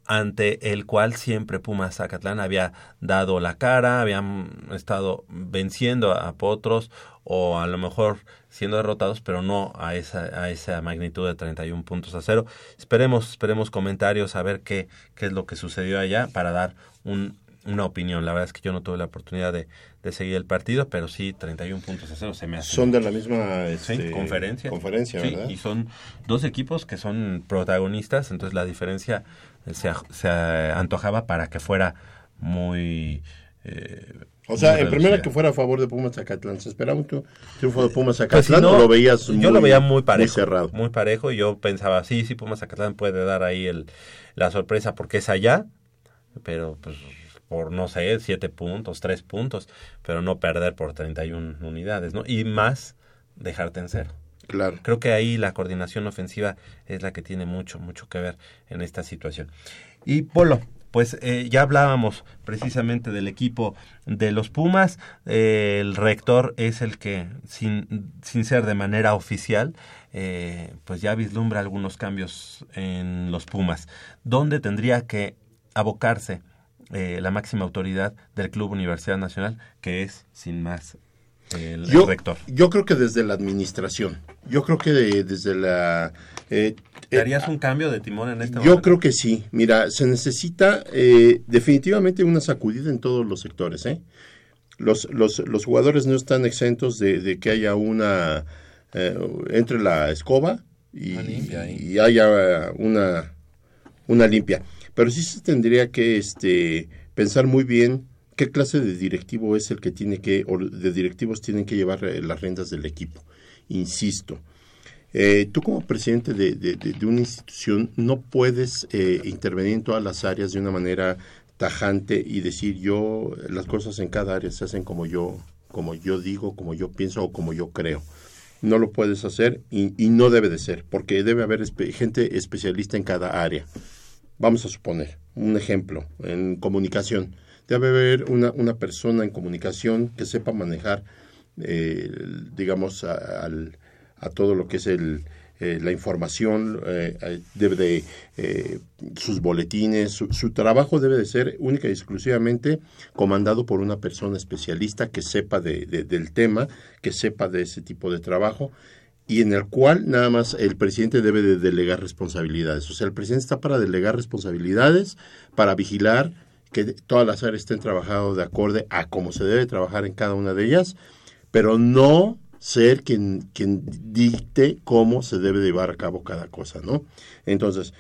ante el cual siempre Pumas Zacatlán había dado la cara, habían estado venciendo a Potros o a lo mejor siendo derrotados, pero no a esa a esa magnitud de treinta y un puntos a cero. Esperemos esperemos comentarios a ver qué, qué es lo que sucedió allá para dar un, una opinión. La verdad es que yo no tuve la oportunidad de, de seguir el partido, pero sí treinta y un puntos a cero se me hace. Son de la misma este, sí, conferencia. Conferencia, sí, ¿verdad? Y son dos equipos que son protagonistas, entonces la diferencia Se, se antojaba para que fuera muy... Eh, o sea, muy en reducida. Primera que fuera a favor de Pumas Zacatlán. ¿Se esperaba un triunfo de Pumas Zacatlán? Pues si no, lo veías muy, yo lo veía muy parejo, muy cerrado. Muy parejo, y yo pensaba, sí, sí, Pumas Zacatlán puede dar ahí el, la sorpresa porque es allá, pero pues por, no sé, siete puntos, tres puntos, pero no perder por treinta y una unidades, ¿no? Y más, dejarte en cero. Claro. Creo que ahí la coordinación ofensiva es la que tiene mucho, mucho que ver en esta situación. Y Polo, pues eh, ya hablábamos precisamente del equipo de los Pumas. Eh, el rector es el que, sin, sin ser de manera oficial, eh, pues ya vislumbra algunos cambios en los Pumas. ¿Dónde tendría que abocarse eh, la máxima autoridad del Club Universidad Nacional, que es, sin más, El, yo, el rector? Yo creo que desde la administración, yo creo que de, desde la... Eh, ¿Te harías eh, un cambio de timón en este yo momento? Yo creo que sí. Mira, se necesita eh, definitivamente una sacudida en todos los sectores. ¿eh? Los, los, los jugadores no están exentos de, de que haya una... Eh, entre la escoba y, y haya una, una limpia. Pero sí se tendría que este, pensar muy bien ¿Qué clase de directivo es el que tiene que, o de directivos tienen que llevar las riendas del equipo? Insisto, eh, tú como presidente de, de, de una institución no puedes eh, intervenir en todas las áreas de una manera tajante y decir yo, las cosas en cada área se hacen como yo, como yo digo, como yo pienso o como yo creo. No lo puedes hacer y, y no debe de ser, porque debe haber espe- gente especialista en cada área. Vamos a suponer un ejemplo, en comunicación. Debe haber una, una persona en comunicación que sepa manejar, eh, digamos, a, al, a todo lo que es el, eh, la información, eh, debe de eh, sus boletines, su, su trabajo debe de ser única y exclusivamente comandado por una persona especialista que sepa de, de, del tema, que sepa de ese tipo de trabajo, y en el cual nada más el presidente debe de delegar responsabilidades. O sea, el presidente está para delegar responsabilidades, para vigilar que todas las áreas estén trabajando de acorde a cómo se debe trabajar en cada una de ellas, pero no ser quien, quien dicte cómo se debe llevar a cabo cada cosa, ¿no? Entonces,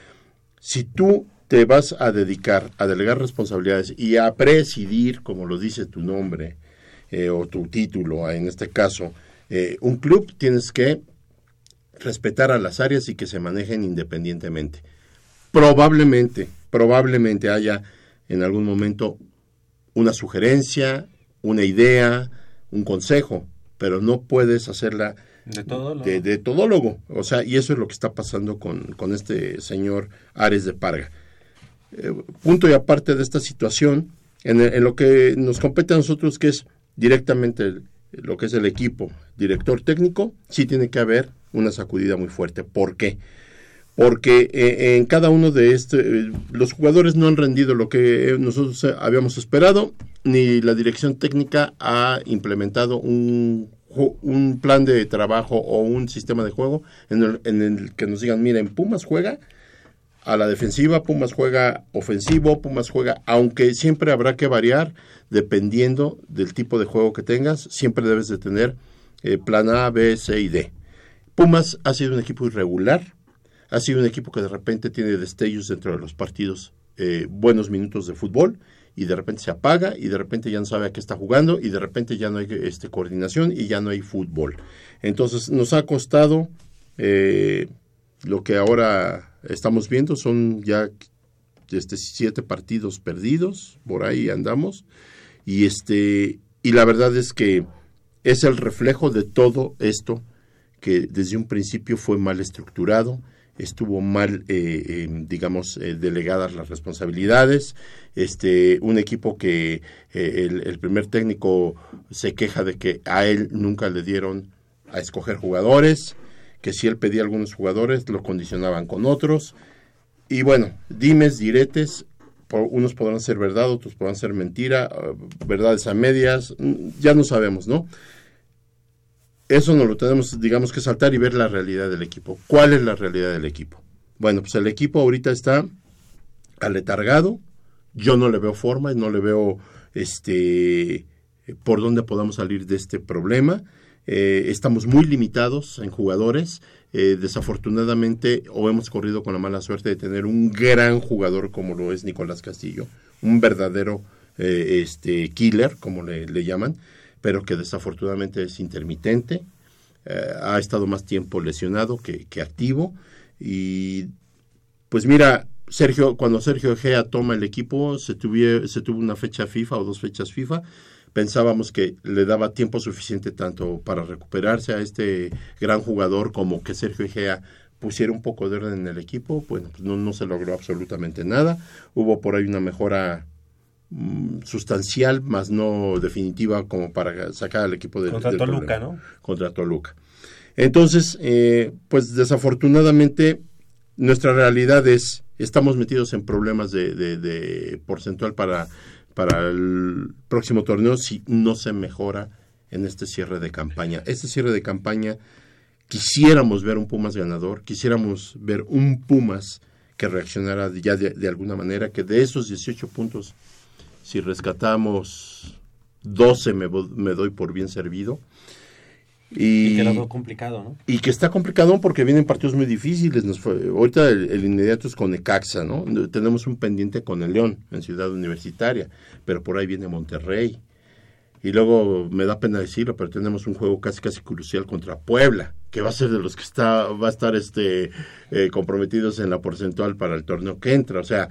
si tú te vas a dedicar a delegar responsabilidades y a presidir, como lo dice tu nombre eh, o tu título, en este caso, eh, un club, tienes que respetar a las áreas y que se manejen independientemente. Probablemente, probablemente haya en algún momento una sugerencia, una idea, un consejo, pero no puedes hacerla de todólogo. De, de todólogo. O sea, y eso es lo que está pasando con, con este señor Ares de Parga. Eh, punto y aparte de esta situación, en, el, en lo que nos compete a nosotros, que es directamente el, lo que es el equipo, director técnico, sí tiene que haber una sacudida muy fuerte. ¿Por qué? Porque eh, en cada uno de estos, eh, los jugadores no han rendido lo que nosotros habíamos esperado, ni la dirección técnica ha implementado un, un plan de trabajo o un sistema de juego en el, en el que nos digan, miren, Pumas juega a la defensiva, Pumas juega ofensivo, Pumas juega, aunque siempre habrá que variar dependiendo del tipo de juego que tengas, siempre debes de tener eh, plan A, B, C y D. Pumas ha sido un equipo irregular. Ha sido un equipo que de repente tiene destellos dentro de los partidos, eh, buenos minutos de fútbol, y de repente se apaga, y de repente ya no sabe a qué está jugando, y de repente ya no hay este, coordinación, y ya no hay fútbol. Entonces nos ha costado eh, lo que ahora estamos viendo, son ya este, siete partidos perdidos, por ahí andamos, y, este, y la verdad es que es el reflejo de todo esto que desde un principio fue mal estructurado, estuvo mal, eh, eh, digamos, eh, delegadas las responsabilidades, este un equipo que eh, el, el primer técnico se queja de que a él nunca le dieron a escoger jugadores, que si él pedía algunos jugadores, lo condicionaban con otros, y bueno, dimes, diretes, por, unos podrán ser verdad, otros podrán ser mentira, verdades a medias, ya no sabemos, ¿no? Eso no lo tenemos, digamos, que saltar y ver la realidad del equipo. ¿Cuál es la realidad del equipo? Bueno, pues el equipo ahorita está aletargado. Yo no le veo forma y no le veo este por dónde podamos salir de este problema. Eh, estamos muy limitados en jugadores. Eh, desafortunadamente, o hemos corrido con la mala suerte de tener un gran jugador como lo es Nicolás Castillo, un verdadero eh, este killer, como le, le llaman, pero que desafortunadamente es intermitente, eh, ha estado más tiempo lesionado que, que activo, y pues mira, Sergio, cuando Sergio Egea toma el equipo, se, tuvié, se tuvo una fecha FIFA o dos fechas FIFA, pensábamos que le daba tiempo suficiente tanto para recuperarse a este gran jugador como que Sergio Egea pusiera un poco de orden en el equipo. Bueno, pues no, no se logró absolutamente nada, hubo por ahí una mejora sustancial, más no definitiva como para sacar al equipo del Contra del Toluca, problema. ¿No? Contra Toluca. Entonces, eh, pues desafortunadamente nuestra realidad es, estamos metidos en problemas de, de, de porcentual para, para el próximo torneo si no se mejora en este cierre de campaña. Este cierre de campaña quisiéramos ver un Pumas ganador, quisiéramos ver un Pumas que reaccionara ya de, de alguna manera, que de esos dieciocho puntos, si rescatamos doce, me, me doy por bien servido. Y, y que lo complicado, ¿no? Y que está complicado porque vienen partidos muy difíciles. Nos fue, ahorita el, el inmediato es con Necaxa, ¿no? Tenemos un pendiente con el León, en Ciudad Universitaria, pero por ahí viene Monterrey. Y luego, me da pena decirlo, pero tenemos un juego casi casi crucial contra Puebla, que va a ser de los que está va a estar este eh, comprometidos en la porcentual para el torneo que entra. O sea,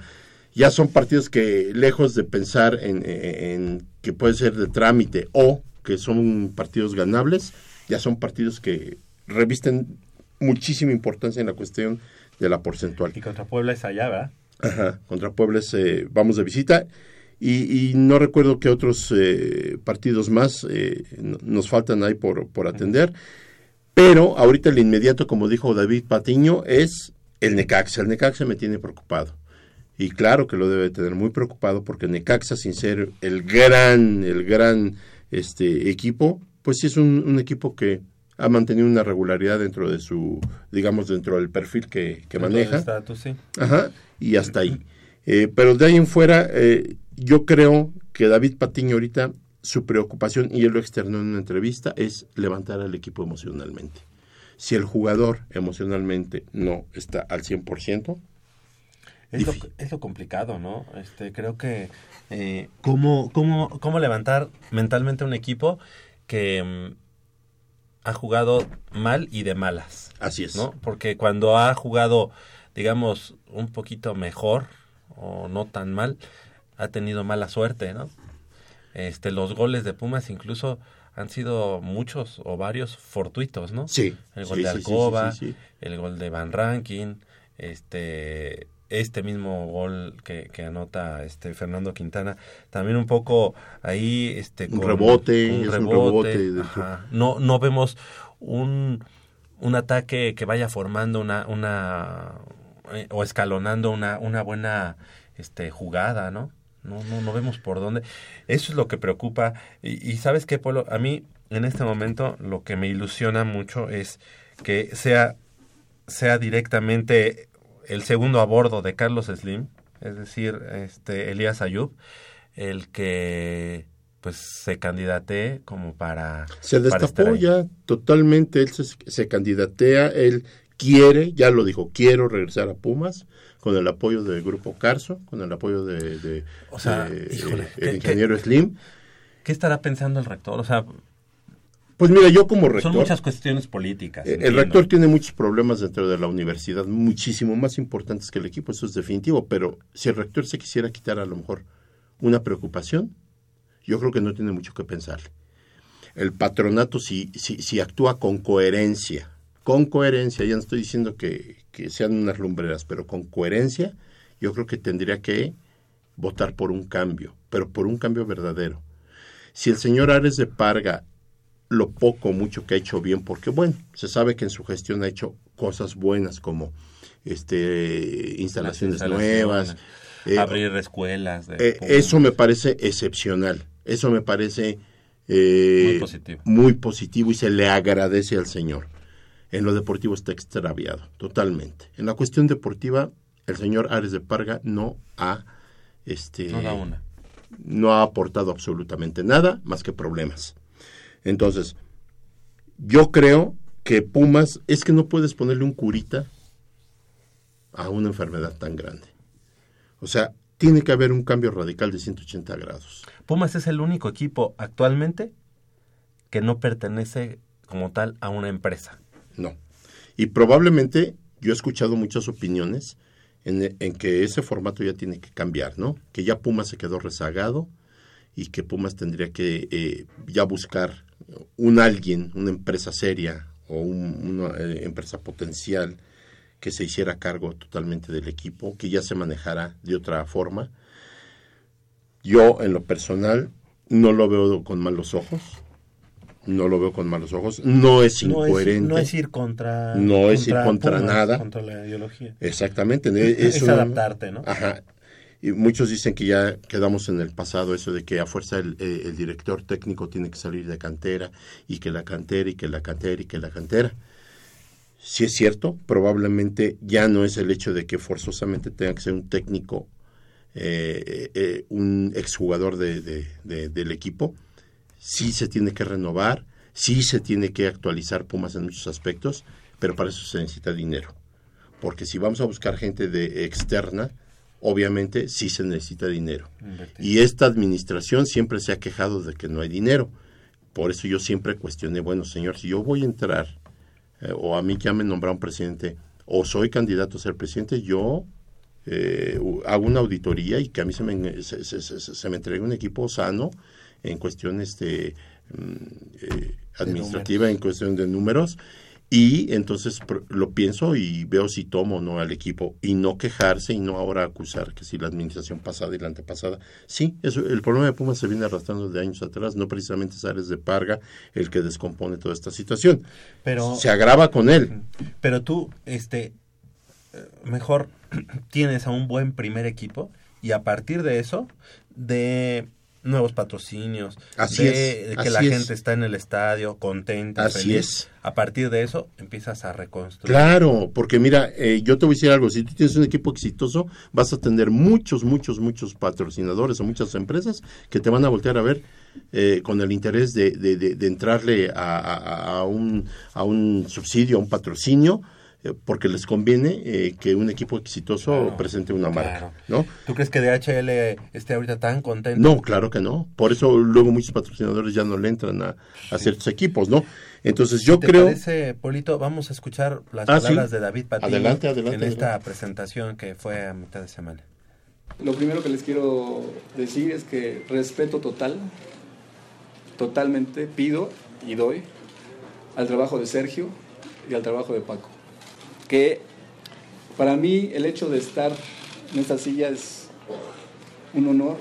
ya son partidos que, lejos de pensar en, en que puede ser de trámite o que son partidos ganables, ya son partidos que revisten muchísima importancia en la cuestión de la porcentual. Y contra Puebla es allá, ¿verdad? Ajá, contra Puebla es, eh, vamos de visita, y, y no recuerdo qué otros eh, partidos más eh, nos faltan ahí por, por atender, ajá. Pero ahorita el inmediato, como dijo David Patiño, es el Necaxa. El Necaxa me tiene preocupado, y claro que lo debe tener muy preocupado, porque Necaxa, sin ser el gran, el gran este, equipo, pues sí es un, un equipo que ha mantenido una regularidad dentro de su, digamos, dentro del perfil que, que maneja. Status, sí. Ajá, y hasta ahí. Eh, pero de ahí en fuera, eh, yo creo que David Patiño ahorita, su preocupación, y él lo externó en una entrevista, es levantar al equipo emocionalmente. Si el jugador emocionalmente no está al cien por ciento, es lo, es lo complicado, ¿no? Este, creo que eh, cómo, cómo, cómo levantar mentalmente un equipo que um, ha jugado mal y de malas. Así es, ¿no? Porque cuando ha jugado, digamos, un poquito mejor o no tan mal, ha tenido mala suerte, ¿no? Este, los goles de Pumas incluso han sido muchos o varios fortuitos, ¿no? Sí. El gol sí, de Alcoba, sí, sí, sí, sí, sí. El gol de Van Rankin, este... este mismo gol que, que anota este Fernando Quintana, también un poco ahí este con un rebote, un rebote, un rebote ajá. no no vemos un un ataque que vaya formando una una eh, o escalonando una una buena este jugada, ¿no? No no no vemos por dónde. Eso es lo que preocupa y, y ¿sabes qué, Polo? A mí en este momento lo que me ilusiona mucho es que sea sea directamente el segundo a bordo de Carlos Slim, es decir, este Elías Ayub, el que pues se candidatee como para... Se destapó ya totalmente, él se, se candidatea, él quiere, ya lo dijo, quiero regresar a Pumas, con el apoyo del Grupo Carso, con el apoyo de, de, o sea, de híjole, el ¿qué, ingeniero qué, Slim. ¿Qué estará pensando el rector? O sea... Pues mira, yo como rector... Son muchas cuestiones políticas. Eh, el rector tiene muchos problemas dentro de la universidad, muchísimo más importantes que el equipo, eso es definitivo, pero si el rector se quisiera quitar a lo mejor una preocupación, yo creo que no tiene mucho que pensarle. El patronato, si, si, si actúa con coherencia, con coherencia, ya no estoy diciendo que, que sean unas lumbreras, pero con coherencia, yo creo que tendría que votar por un cambio, pero por un cambio verdadero. Si el señor Ares de Parga... lo poco o mucho que ha hecho bien, porque bueno, se sabe que en su gestión ha hecho cosas buenas como este instalaciones, instalaciones nuevas, eh, abrir escuelas. De eh, eso me parece excepcional, eso me parece eh, muy positivo. muy positivo y se le agradece al señor. En lo deportivo está extraviado, totalmente. En la cuestión deportiva, el señor Ares de Parga no ha... este no da una. No ha aportado absolutamente nada más que problemas. Entonces, yo creo que Pumas, es que no puedes ponerle un curita a una enfermedad tan grande. O sea, tiene que haber un cambio radical de ciento ochenta grados. Pumas es el único equipo actualmente que no pertenece como tal a una empresa. No. Y probablemente, yo he escuchado muchas opiniones en, en que ese formato ya tiene que cambiar, ¿no? Que ya Pumas se quedó rezagado y que Pumas tendría que eh, ya buscar un alguien, una empresa seria o un, una eh, empresa potencial que se hiciera cargo totalmente del equipo, que ya se manejara de otra forma. Yo, en lo personal, no lo veo con malos ojos. No lo veo con malos ojos. No es incoherente. No es, no es ir contra... No contra, es ir contra Pumas, nada. Contra la ideología. Exactamente. Es, es una, adaptarte, ¿no? Ajá. Y muchos dicen que ya quedamos en el pasado, eso de que a fuerza el, el director técnico tiene que salir de cantera, y que la cantera, y que la cantera, y que la cantera. Si es cierto, probablemente ya no es el hecho de que forzosamente tenga que ser un técnico, eh, eh, un exjugador de, de, de, del equipo. Sí se tiene que renovar, Sí se tiene que actualizar Pumas en muchos aspectos, pero para eso se necesita dinero. Porque si vamos a buscar gente de externa, obviamente sí se necesita dinero. Invertir. Y esta administración siempre se ha quejado de que no hay dinero. Por eso yo siempre cuestioné, bueno, señor, si yo voy a entrar, eh, o a mí que ya me nombraron presidente, o soy candidato a ser presidente, yo eh, hago una auditoría y que a mí se me, se, se, se, se me entregue un equipo sano en cuestión este, eh, administrativa, en cuestión de números. Y entonces lo pienso y veo si tomo o no al equipo, y no quejarse y no ahora acusar que si la administración pasada y la antepasada. Sí, eso, el problema de Pumas se viene arrastrando de años atrás, no precisamente es Ares de Parga el que descompone toda esta situación, pero se agrava con él. Pero tú, este, mejor tienes a un buen primer equipo y a partir de eso, de... nuevos patrocinios, así de, es, de que la gente es. Está en el estadio contenta, así feliz. Es. A partir de eso empiezas a reconstruir. Claro, porque mira, eh, yo te voy a decir algo, si tú tienes un equipo exitoso, vas a tener muchos, muchos, muchos patrocinadores o muchas empresas que te van a voltear a ver eh, con el interés de, de, de, de entrarle a, a, a, un, a un subsidio, a un patrocinio, porque les conviene eh, que un equipo exitoso claro, presente una marca, claro. ¿No? ¿Tú crees que D H L esté ahorita tan contento? No, claro que no. Por eso luego muchos patrocinadores ya no le entran a, a ciertos equipos, ¿no? Entonces yo ¿Te creo... ¿Te parece, Polito? Vamos a escuchar las ah, palabras sí. de David Patiño adelante, adelante, en esta adelante. presentación que fue a mitad de semana. Lo primero que les quiero decir es que respeto total, totalmente pido y doy al trabajo de Sergio y al trabajo de Paco. Que para mí el hecho de estar en esta silla es un honor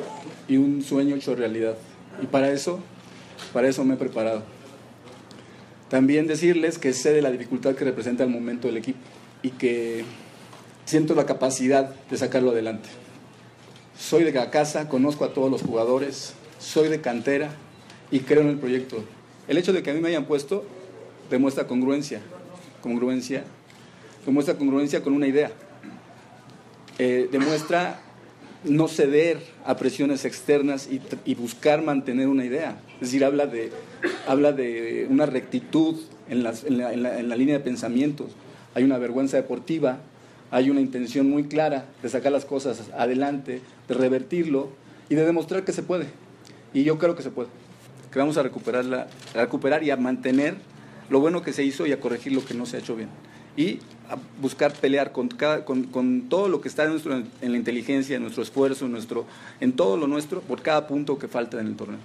y un sueño hecho realidad. Y para eso, para eso me he preparado. También decirles que sé de la dificultad que representa el momento del equipo y que siento la capacidad de sacarlo adelante. Soy de la casa, conozco a todos los jugadores, soy de cantera y creo en el proyecto. El hecho de que a mí me hayan puesto demuestra congruencia, congruencia. Demuestra congruencia con una idea, eh, demuestra no ceder a presiones externas y, y buscar mantener una idea, es decir, habla de, habla de una rectitud en, las, en, la, en, la, en la línea de pensamientos, hay una vergüenza deportiva, hay una intención muy clara de sacar las cosas adelante, de revertirlo y de demostrar que se puede, y yo creo que se puede, que vamos a recuperar, la, a recuperar y a mantener lo bueno que se hizo y a corregir lo que no se ha hecho bien. Y a buscar pelear con, cada, con, con todo lo que está en, nuestro, en la inteligencia, en nuestro esfuerzo, en, nuestro, en todo lo nuestro, por cada punto que falta en el torneo.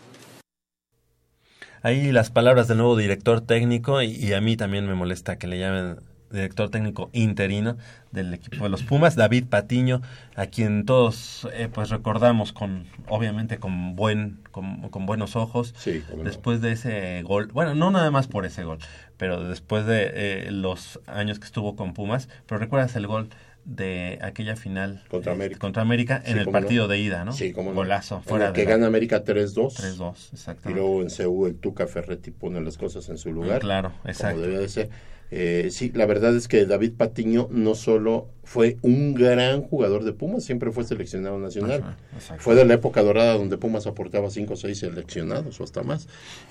Ahí las palabras del nuevo director técnico, y, y a mí también me molesta que le llamen director técnico interino del equipo de los Pumas, David Patiño, a quien todos eh, pues recordamos con obviamente con buen con, con buenos ojos sí, después de ese gol, bueno, no nada más por ese gol, pero después de eh, los años que estuvo con Pumas, pero recuerdas el gol de aquella final contra América, eh, contra América sí, en el partido no. de ida, ¿no? Sí, como golazo. No. Fuera en la que de gana la... América tres dos. tres dos, exacto. Y luego en C U el Tuca Ferretti pone las cosas en su lugar. Claro, exacto. Como debía de ser. Eh, sí, la verdad es que David Patiño no solo fue un gran jugador de Pumas, siempre fue seleccionado nacional. Ajá, fue de la época dorada donde Pumas aportaba cinco o seis seleccionados o hasta más.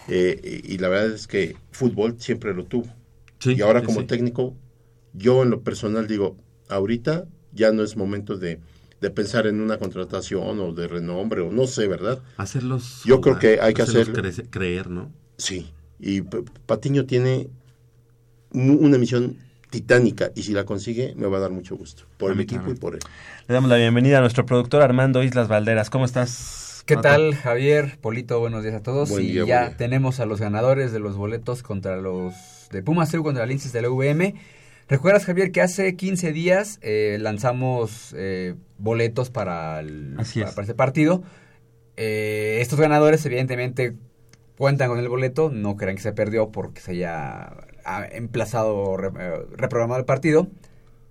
Eh, y, y la verdad es que fútbol siempre lo tuvo. Sí, y ahora como sí. técnico, yo en lo personal digo, ahorita ya no es momento de, de pensar en una contratación o de renombre o no sé, ¿verdad? Hacerlos Yo jugar, creo que hay que hacer creer, creer, ¿no? Sí, y Patiño tiene una misión titánica y si la consigue me va a dar mucho gusto por el equipo y por él. Le damos la bienvenida a nuestro productor Armando Islas Valderas. ¿Cómo estás? ¿Qué Marta? Tal, Javier? Polito, buenos días a todos. Buen día, y ya tenemos a los ganadores de los boletos contra los de Pumas C U contra Linces de la U V M. ¿Recuerdas, Javier, que hace quince días eh, lanzamos eh, boletos para, el, para, para este partido? Eh, estos ganadores, evidentemente, cuentan con el boleto. No crean que se perdió porque se haya emplazado o re, reprogramado el partido.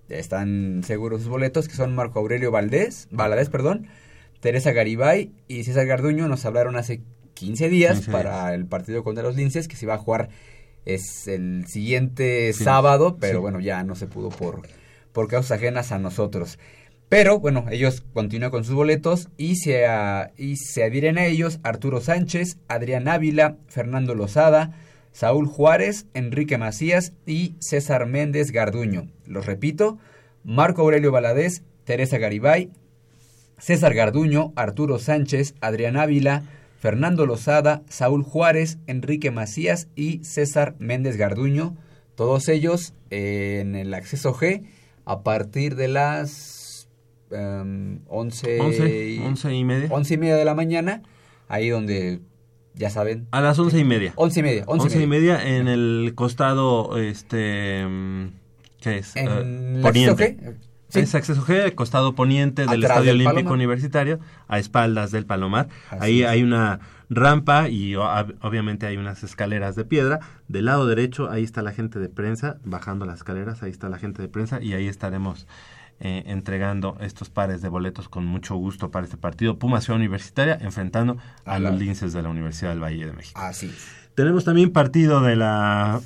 Están seguros sus boletos, que son Marco Aurelio Valdés, Valadez, perdón, Teresa Garibay y César Garduño. Nos hablaron hace quince días sí, sí. para el partido contra los Linces, que se iba a jugar... Es el siguiente sí, sábado, pero sí. bueno, ya no se pudo por, por causas ajenas a nosotros. Pero bueno, ellos continúan con sus boletos y se, a, y se adhieren a ellos Arturo Sánchez, Adrián Ávila, Fernando Lozada, Saúl Juárez, Enrique Macías y César Méndez Garduño. Los repito, Marco Aurelio Valadez, Teresa Garibay, César Garduño, Arturo Sánchez, Adrián Ávila, Fernando Lozada, Saúl Juárez, Enrique Macías y César Méndez Garduño. Todos ellos eh, en el acceso G a partir de las um, once, once, y, once y media. once y media de la mañana, ahí donde... Ya saben. A las once y media. Once y media. Once, once y, media. y media en el costado, este, ¿qué es? En uh, poniente. Acceso G. Sí. Es acceso G, costado poniente del Atrás Estadio del Olímpico Palomar. Universitario, a espaldas del Palomar. Así Ahí es. Hay una rampa y obviamente hay unas escaleras de piedra. Del lado derecho, ahí está la gente de prensa, bajando las escaleras, ahí está la gente de prensa y ahí estaremos Eh, entregando estos pares de boletos con mucho gusto para este partido. Pumas Ciudad Universitaria enfrentando a, a los Linces de la Universidad del Valle de México. Así es. Tenemos también partido de la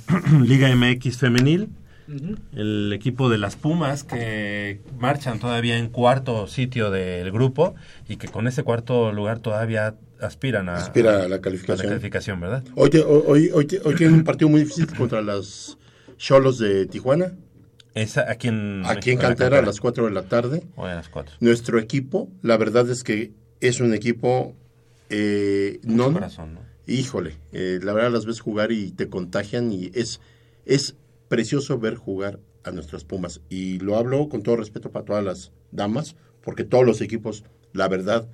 Liga M X Femenil. Uh-huh. El equipo de las Pumas que marchan todavía en cuarto sitio del grupo y que con ese cuarto lugar todavía aspiran a, Aspira a la calificación. A la calificación, ¿verdad? Hoy, hoy, hoy, hoy tienen un partido muy difícil contra los Xolos de Tijuana. Esa, aquí en, aquí en Cantera a las cuatro de la tarde. Hoy a las cuatro. Nuestro equipo, la verdad es que es un equipo eh, non, corazón, no. Híjole, eh, la verdad las ves jugar y te contagian y es, es precioso ver jugar a nuestras Pumas. Y lo hablo con todo respeto para todas las damas, porque todos los equipos, la verdad,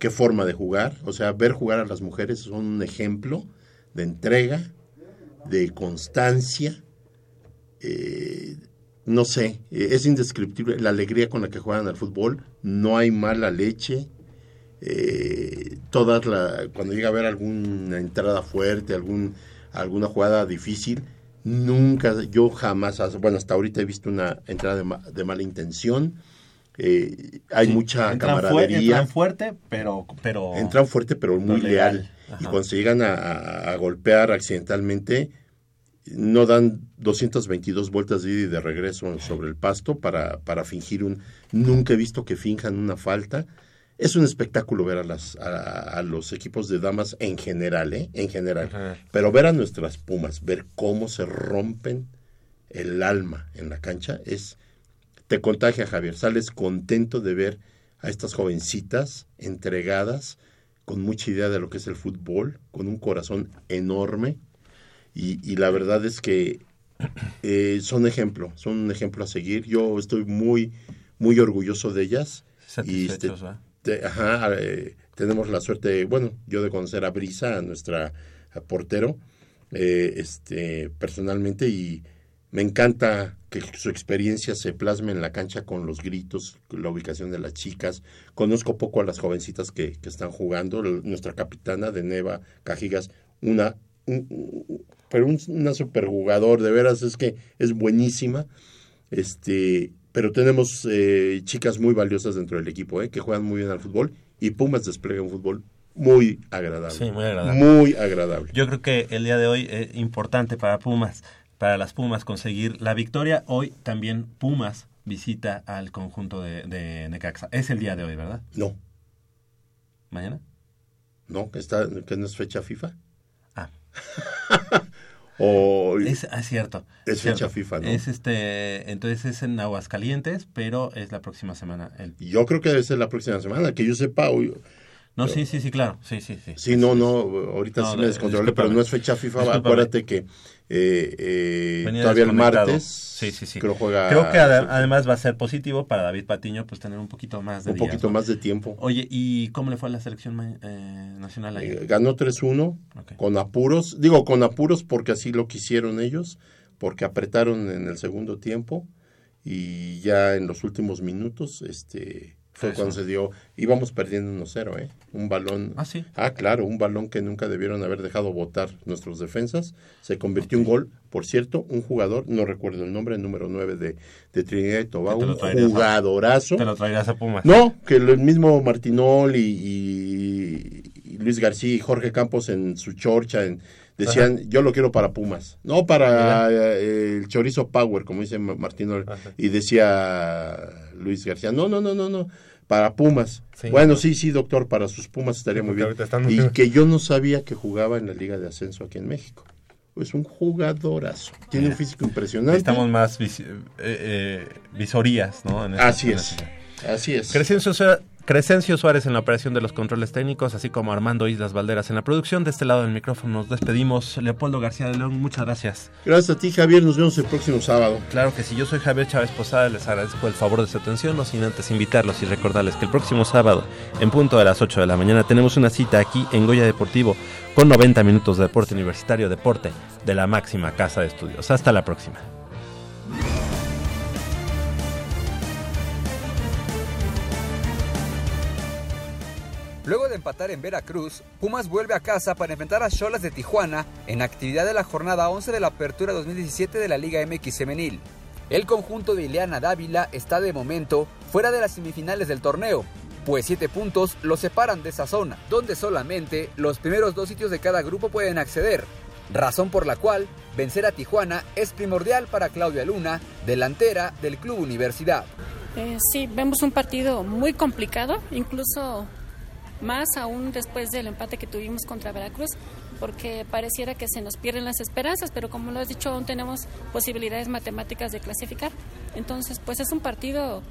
qué forma de jugar. O sea, ver jugar a las mujeres es un ejemplo de entrega, de constancia, eh... No sé, es indescriptible la alegría con la que juegan al fútbol, no hay mala leche, eh, todas la, cuando llega a haber alguna entrada fuerte, algún, alguna jugada difícil, nunca, yo jamás, bueno, hasta ahorita he visto una entrada de, ma, de mala intención, eh, hay sí, mucha entran camaradería. Fu- entran fuerte, pero... pero entran fuerte, pero muy no leal, leal. Y cuando se llegan a, a, a golpear accidentalmente... no dan doscientas veintidós vueltas de ida y de regreso sobre el pasto para, para fingir un... Nunca he visto que finjan una falta. Es un espectáculo ver a, las, a, a los equipos de damas en general, ¿eh? En general. Uh-huh. Pero ver a nuestras Pumas, ver cómo se rompen el alma en la cancha, es te contagia, Javier. Sales contento de ver a estas jovencitas entregadas, con mucha idea de lo que es el fútbol, con un corazón enorme. Y, y la verdad es que eh, son ejemplo, son un ejemplo a seguir. Yo estoy muy, muy orgulloso de ellas. Satisfechos, y este, ¿eh? te, ajá, eh, tenemos la suerte, bueno, yo de conocer a Brisa, a nuestra a portero, eh, este, personalmente, y me encanta que su experiencia se plasme en la cancha con los gritos, la ubicación de las chicas. Conozco poco a las jovencitas que, que están jugando. Nuestra capitana de Neva Cagigas, una... Un, pero un, una superjugador, de veras, es que es buenísima, este, pero tenemos eh, chicas muy valiosas dentro del equipo, eh, que juegan muy bien al fútbol, y Pumas despliega un fútbol muy agradable, sí, muy agradable, muy agradable. Yo creo que el día de hoy es importante para Pumas, para las Pumas conseguir la victoria. Hoy también Pumas visita al conjunto de, de Necaxa, es el día de hoy, ¿verdad? No. ¿Mañana? No, que está, que no es fecha FIFA. o, es ah, cierto es cierto. Fecha FIFA, ¿no? Es este, entonces es en Aguascalientes, pero es la próxima semana. El... Yo creo que debe ser la próxima semana, que yo sepa. Hoy... No, pero... sí, sí, sí, claro, sí, sí, sí. Sí, no, no, ahorita no, sí me descontrolé, pero no es fecha FIFA. Discúlpame. Acuérdate que eh, eh, todavía el martes, sí, sí, sí. Creo, juega... creo que ad- además va a ser positivo para David Patiño, pues tener un poquito más de un días, poquito ¿no? más de tiempo. Oye, ¿y cómo le fue a la selección eh, nacional ahí? Eh, ganó tres uno, okay. Con apuros, digo con apuros porque así lo quisieron ellos, porque apretaron en el segundo tiempo y ya en los últimos minutos, este... Fue Eso. Cuando se dio, íbamos perdiendo uno cero, ¿eh? Un balón. Ah, sí. Ah, claro, un balón que nunca debieron haber dejado botar nuestros defensas. Se convirtió en okay. gol. Por cierto, un jugador, no recuerdo el nombre, el número nueve de, de Trinidad y Tobago, un jugadorazo. A, te lo traerás a Pumas. No, que el mismo Martinol y, y, y Luis García y Jorge Campos en su chorcha en, decían, ajá, yo lo quiero para Pumas, no para eh, el chorizo power, como dice Martinol. Ajá. Y decía Luis García, no, no, no, no, no, para Pumas. Sí, bueno, no. sí, sí, doctor, para sus Pumas estaría sí, muy bien. Y bien. Que yo no sabía que jugaba en la Liga de Ascenso aquí en México. es un jugadorazo. Tiene un físico impresionante. Estamos más vis- eh, eh, visorías, ¿no? En esta, así en es, así es. Crescencio, Crescencio Suárez en la operación de los controles técnicos, así como Armando Islas Valderas en la producción. De este lado del micrófono nos despedimos. Leopoldo García de León, muchas gracias. Gracias a ti, Javier. Nos vemos el próximo sábado. Claro que sí. Yo soy Javier Chávez Posadas. Les agradezco el favor de su atención, no sin antes invitarlos y recordarles que el próximo sábado, en punto de las ocho de la mañana, tenemos una cita aquí en Goya Deportivo, con noventa minutos de deporte universitario, deporte de la máxima casa de estudios. Hasta la próxima. Luego de empatar en Veracruz, Pumas vuelve a casa para enfrentar a Xolas de Tijuana en actividad de la jornada once de la Apertura dos mil diecisiete de la Liga M X Femenil. El conjunto de Ileana Dávila está de momento fuera de las semifinales del torneo, pues siete puntos los separan de esa zona, donde solamente los primeros dos sitios de cada grupo pueden acceder, razón por la cual vencer a Tijuana es primordial para Claudia Luna, delantera del Club Universidad. Eh, sí, vemos un partido muy complicado, incluso más aún después del empate que tuvimos contra Veracruz, porque pareciera que se nos pierden las esperanzas, pero como lo has dicho, aún tenemos posibilidades matemáticas de clasificar. Entonces, pues es un partido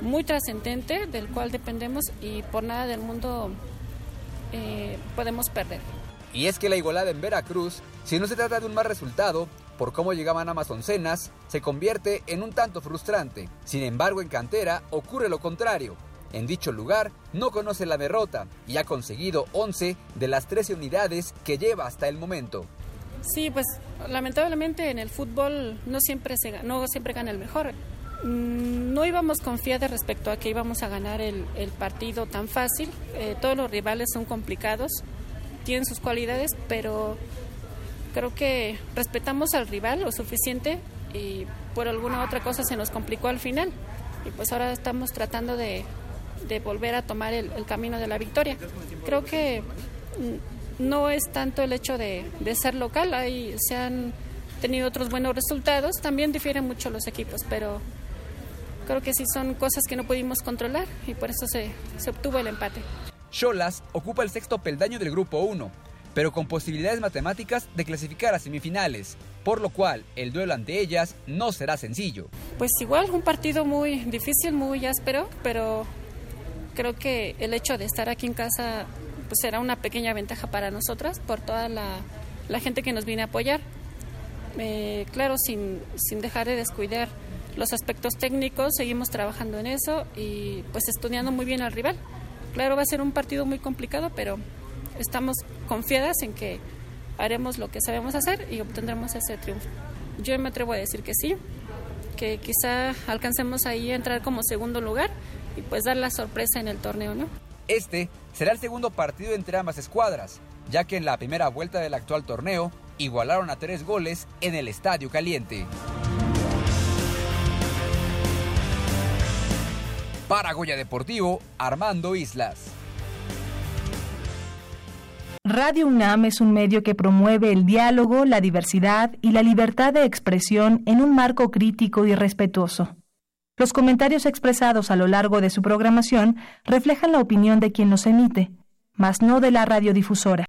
muy trascendente, del cual dependemos y por nada del mundo eh, podemos perder. Y es que la igualada en Veracruz, si no se trata de un mal resultado, por cómo llegaban amazoncenas, se convierte en un tanto frustrante. Sin embargo, en cantera ocurre lo contrario. En dicho lugar no conoce la derrota y ha conseguido once de las trece unidades que lleva hasta el momento. Sí, pues lamentablemente en el fútbol no siempre, se, no siempre gana el mejor. No íbamos confiados respecto a que íbamos a ganar el, el partido tan fácil. Eh, todos los rivales son complicados, tienen sus cualidades, pero creo que respetamos al rival lo suficiente y por alguna otra cosa se nos complicó al final. Y pues ahora estamos tratando de, de volver a tomar el, el camino de la victoria. Creo que no es tanto el hecho de, de ser local, ahí se han tenido otros buenos resultados. También difieren mucho los equipos, pero creo que sí son cosas que no pudimos controlar y por eso se, se obtuvo el empate. Xolas ocupa el sexto peldaño del Grupo uno, pero con posibilidades matemáticas de clasificar a semifinales, por lo cual el duelo ante ellas no será sencillo. Pues igual, un partido muy difícil, muy áspero, pero creo que el hecho de estar aquí en casa pues será una pequeña ventaja para nosotras por toda la, la gente que nos viene a apoyar. Eh, claro, sin, sin dejar de descuidar los aspectos técnicos, seguimos trabajando en eso y pues estudiando muy bien al rival. Claro, va a ser un partido muy complicado, pero estamos confiadas en que haremos lo que sabemos hacer y obtendremos ese triunfo. Yo me atrevo a decir que sí, que quizá alcancemos ahí a entrar como segundo lugar y pues dar la sorpresa en el torneo, ¿no? Este será el segundo partido entre ambas escuadras, ya que en la primera vuelta del actual torneo igualaron a tres goles en el Estadio Caliente. Para Goya Deportivo, Armando Islas. Radio UNAM es un medio que promueve el diálogo, la diversidad y la libertad de expresión en un marco crítico y respetuoso. Los comentarios expresados a lo largo de su programación reflejan la opinión de quien los emite, mas no de la radiodifusora.